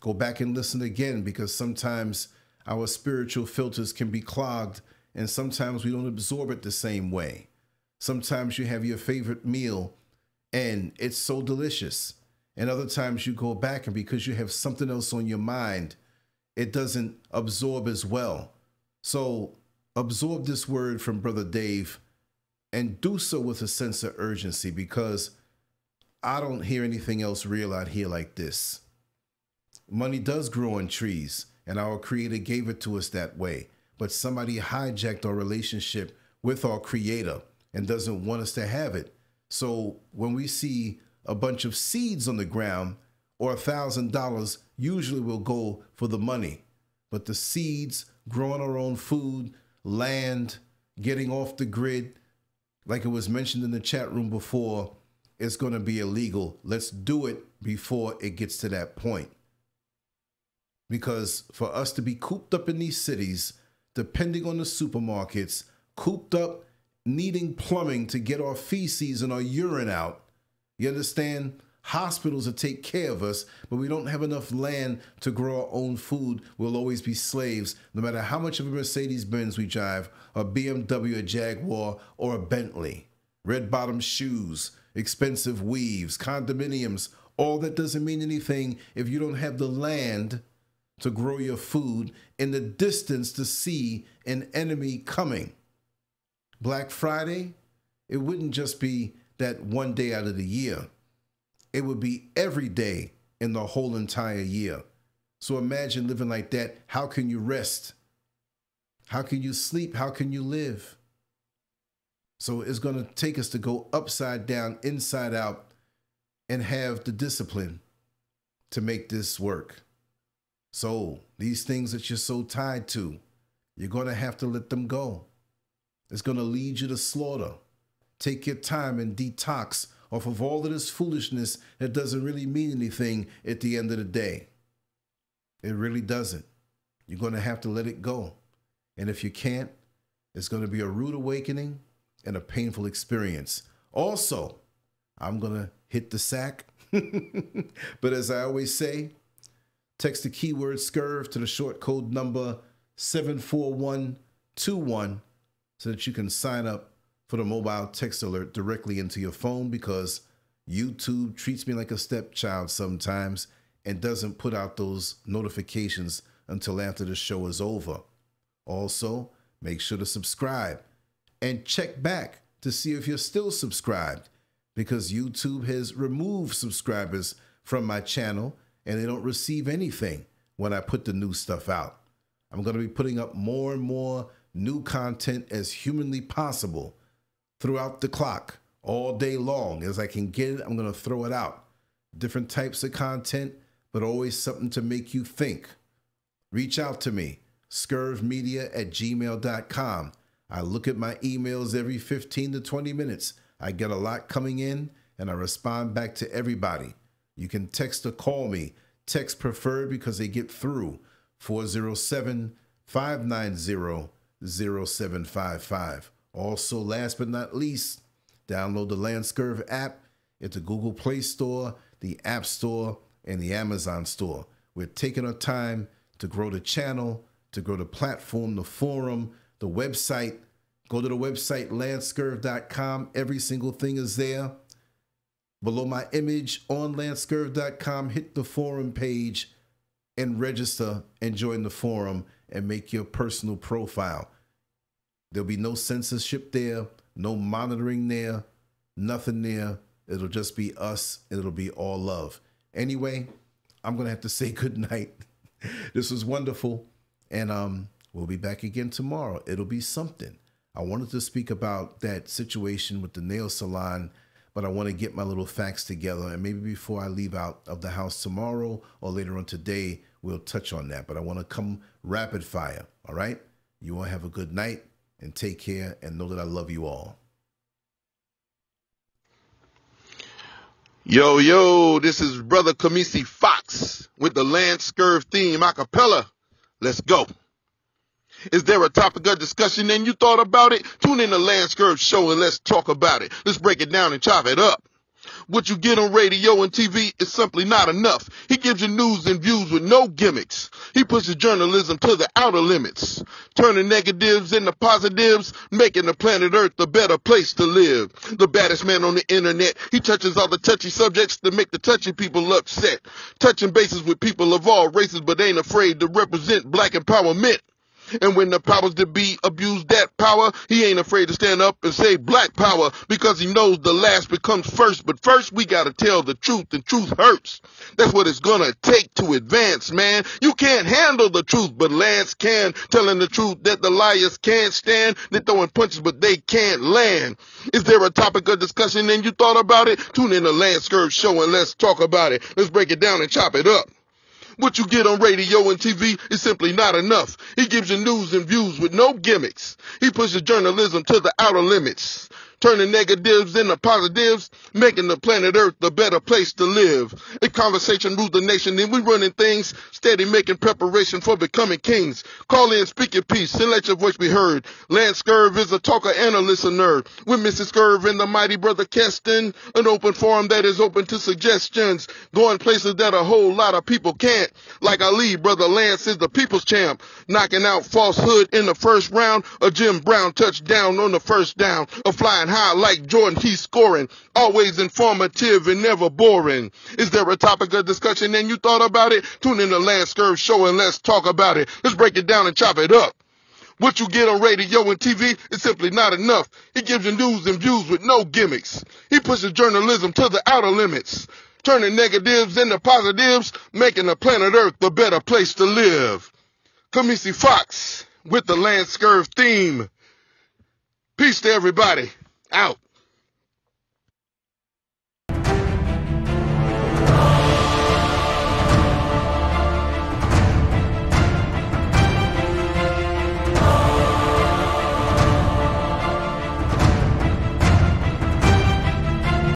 Go back and listen again, because sometimes our spiritual filters can be clogged, and sometimes we don't absorb it the same way. Sometimes you have your favorite meal and it's so delicious, and other times you go back and because you have something else on your mind, it doesn't absorb as well. So absorb this word from Brother Dave, and do so with a sense of urgency, because I don't hear anything else real out here like this. Money does grow on trees, and our Creator gave it to us that way. But somebody hijacked our relationship with our Creator and doesn't want us to have it. So when we see a bunch of seeds on the ground or $1,000, usually we'll go for the money. But the seeds, growing our own food, land, getting off the grid, like it was mentioned in the chat room before, it's going to be illegal. Let's do it before it gets to that point. Because for us to be cooped up in these cities, depending on the supermarkets, cooped up, needing plumbing to get our feces and our urine out, you understand? Hospitals will take care of us, but we don't have enough land to grow our own food. We'll always be slaves, no matter how much of a Mercedes-Benz we drive, a BMW, a Jaguar, or a Bentley. Red-bottom shoes, expensive weaves, condominiums, all that doesn't mean anything if you don't have the land to grow your food, in the distance to see an enemy coming. Black Friday, it wouldn't just be that one day out of the year. It would be every day in the whole entire year. So imagine living like that. How can you rest? How can you sleep? How can you live? So it's going to take us to go upside down, inside out, and have the discipline to make this work. So these things that you're so tied to, you're going to have to let them go. It's going to lead you to slaughter. Take your time and detox off of all of this foolishness that doesn't really mean anything at the end of the day. It really doesn't. You're going to have to let it go. And if you can't, it's going to be a rude awakening and a painful experience. Also, I'm going to hit the sack. But as I always say, text the keyword SCURV to the short code number 74121 so that you can sign up for the mobile text alert directly into your phone, because YouTube treats me like a stepchild sometimes and doesn't put out those notifications until after the show is over. Also, make sure to subscribe and check back to see if you're still subscribed, because YouTube has removed subscribers from my channel and they don't receive anything when I put the new stuff out. I'm going to be putting up more and more new content as humanly possible throughout the clock, all day long. As I can get it, I'm going to throw it out. Different types of content, but always something to make you think. Reach out to me, scurvmedia@gmail.com. I look at my emails every 15 to 20 minutes. I get a lot coming in, and I respond back to everybody. You can text or call me. Text preferred because they get through. 407-590-0755. Also, last but not least, download the LanceScurv app at the Google Play Store, the App Store, and the Amazon Store. We're taking our time to grow the channel, to grow the platform, the forum, the website. Go to the website, LanceScurv.com. Every single thing is there. Below my image on LanceScurv.com, hit the forum page and register and join the forum and make your personal profile. There'll be no censorship there, no monitoring there, nothing there. It'll just be us, and it'll be all love. Anyway, I'm going to have to say good night. This was wonderful, and we'll be back again tomorrow. It'll be something. I wanted to speak about that situation with the nail salon, but I want to get my little facts together, and maybe before I leave out of the house tomorrow or later on today, we'll touch on that, but I want to come rapid fire, all right? You all have a good night, and take care, and know that I love you all. Yo, yo, this is Brother Kamisi Fox with the LanceScurv theme acapella. Let's go. Is there a topic of discussion and you thought about it? Tune in to LanceScurv Show and let's talk about it. Let's break it down and chop it up. What you get on radio and TV is simply not enough. He gives you news and views with no gimmicks. He pushes journalism to the outer limits, turning negatives into positives, making the planet Earth a better place to live. The baddest man on the internet. He touches all the touchy subjects that make the touchy people upset. Touching bases with people of all races, but ain't afraid to represent black empowerment. And when the powers that be abuse that power, he ain't afraid to stand up and say black power, because he knows the last becomes first. But first, we got to tell the truth, and truth hurts. That's what it's going to take to advance, man. You can't handle the truth, but Lance can. Telling the truth that the liars can't stand. They're throwing punches, but they can't land. Is there a topic of discussion and you thought about it? Tune in to LanceScurv Show and let's talk about it. Let's break it down and chop it up. What you get on radio and TV is simply not enough. He gives you news and views with no gimmicks. He pushes journalism to the outer limits, turning negatives into positives, making the planet Earth a better place to live. If conversation rules the nation, then we running things, steady making preparation for becoming kings. Call in, speak your piece, and let your voice be heard. LanceScurv is a talker and a listener. With Mrs. Scurv and the mighty Brother Keston, an open forum that is open to suggestions, going places that a whole lot of people can't. Like Ali, Brother Lance is the people's champ, knocking out falsehood in the first round, a Jim Brown touchdown on the first down, a flying high like Jordan, he's scoring, always informative and never boring. Is there a topic of discussion and you thought about it? Tune in to LanceScurv Show and let's talk about it. Let's break it down and chop it up. What you get on radio and TV is simply not enough. He gives you news and views with no gimmicks. He pushes journalism to the outer limits, turning negatives into positives, making the planet Earth a better place to live. Kamisi Fox with the LanceScurv theme. Peace to everybody. Out.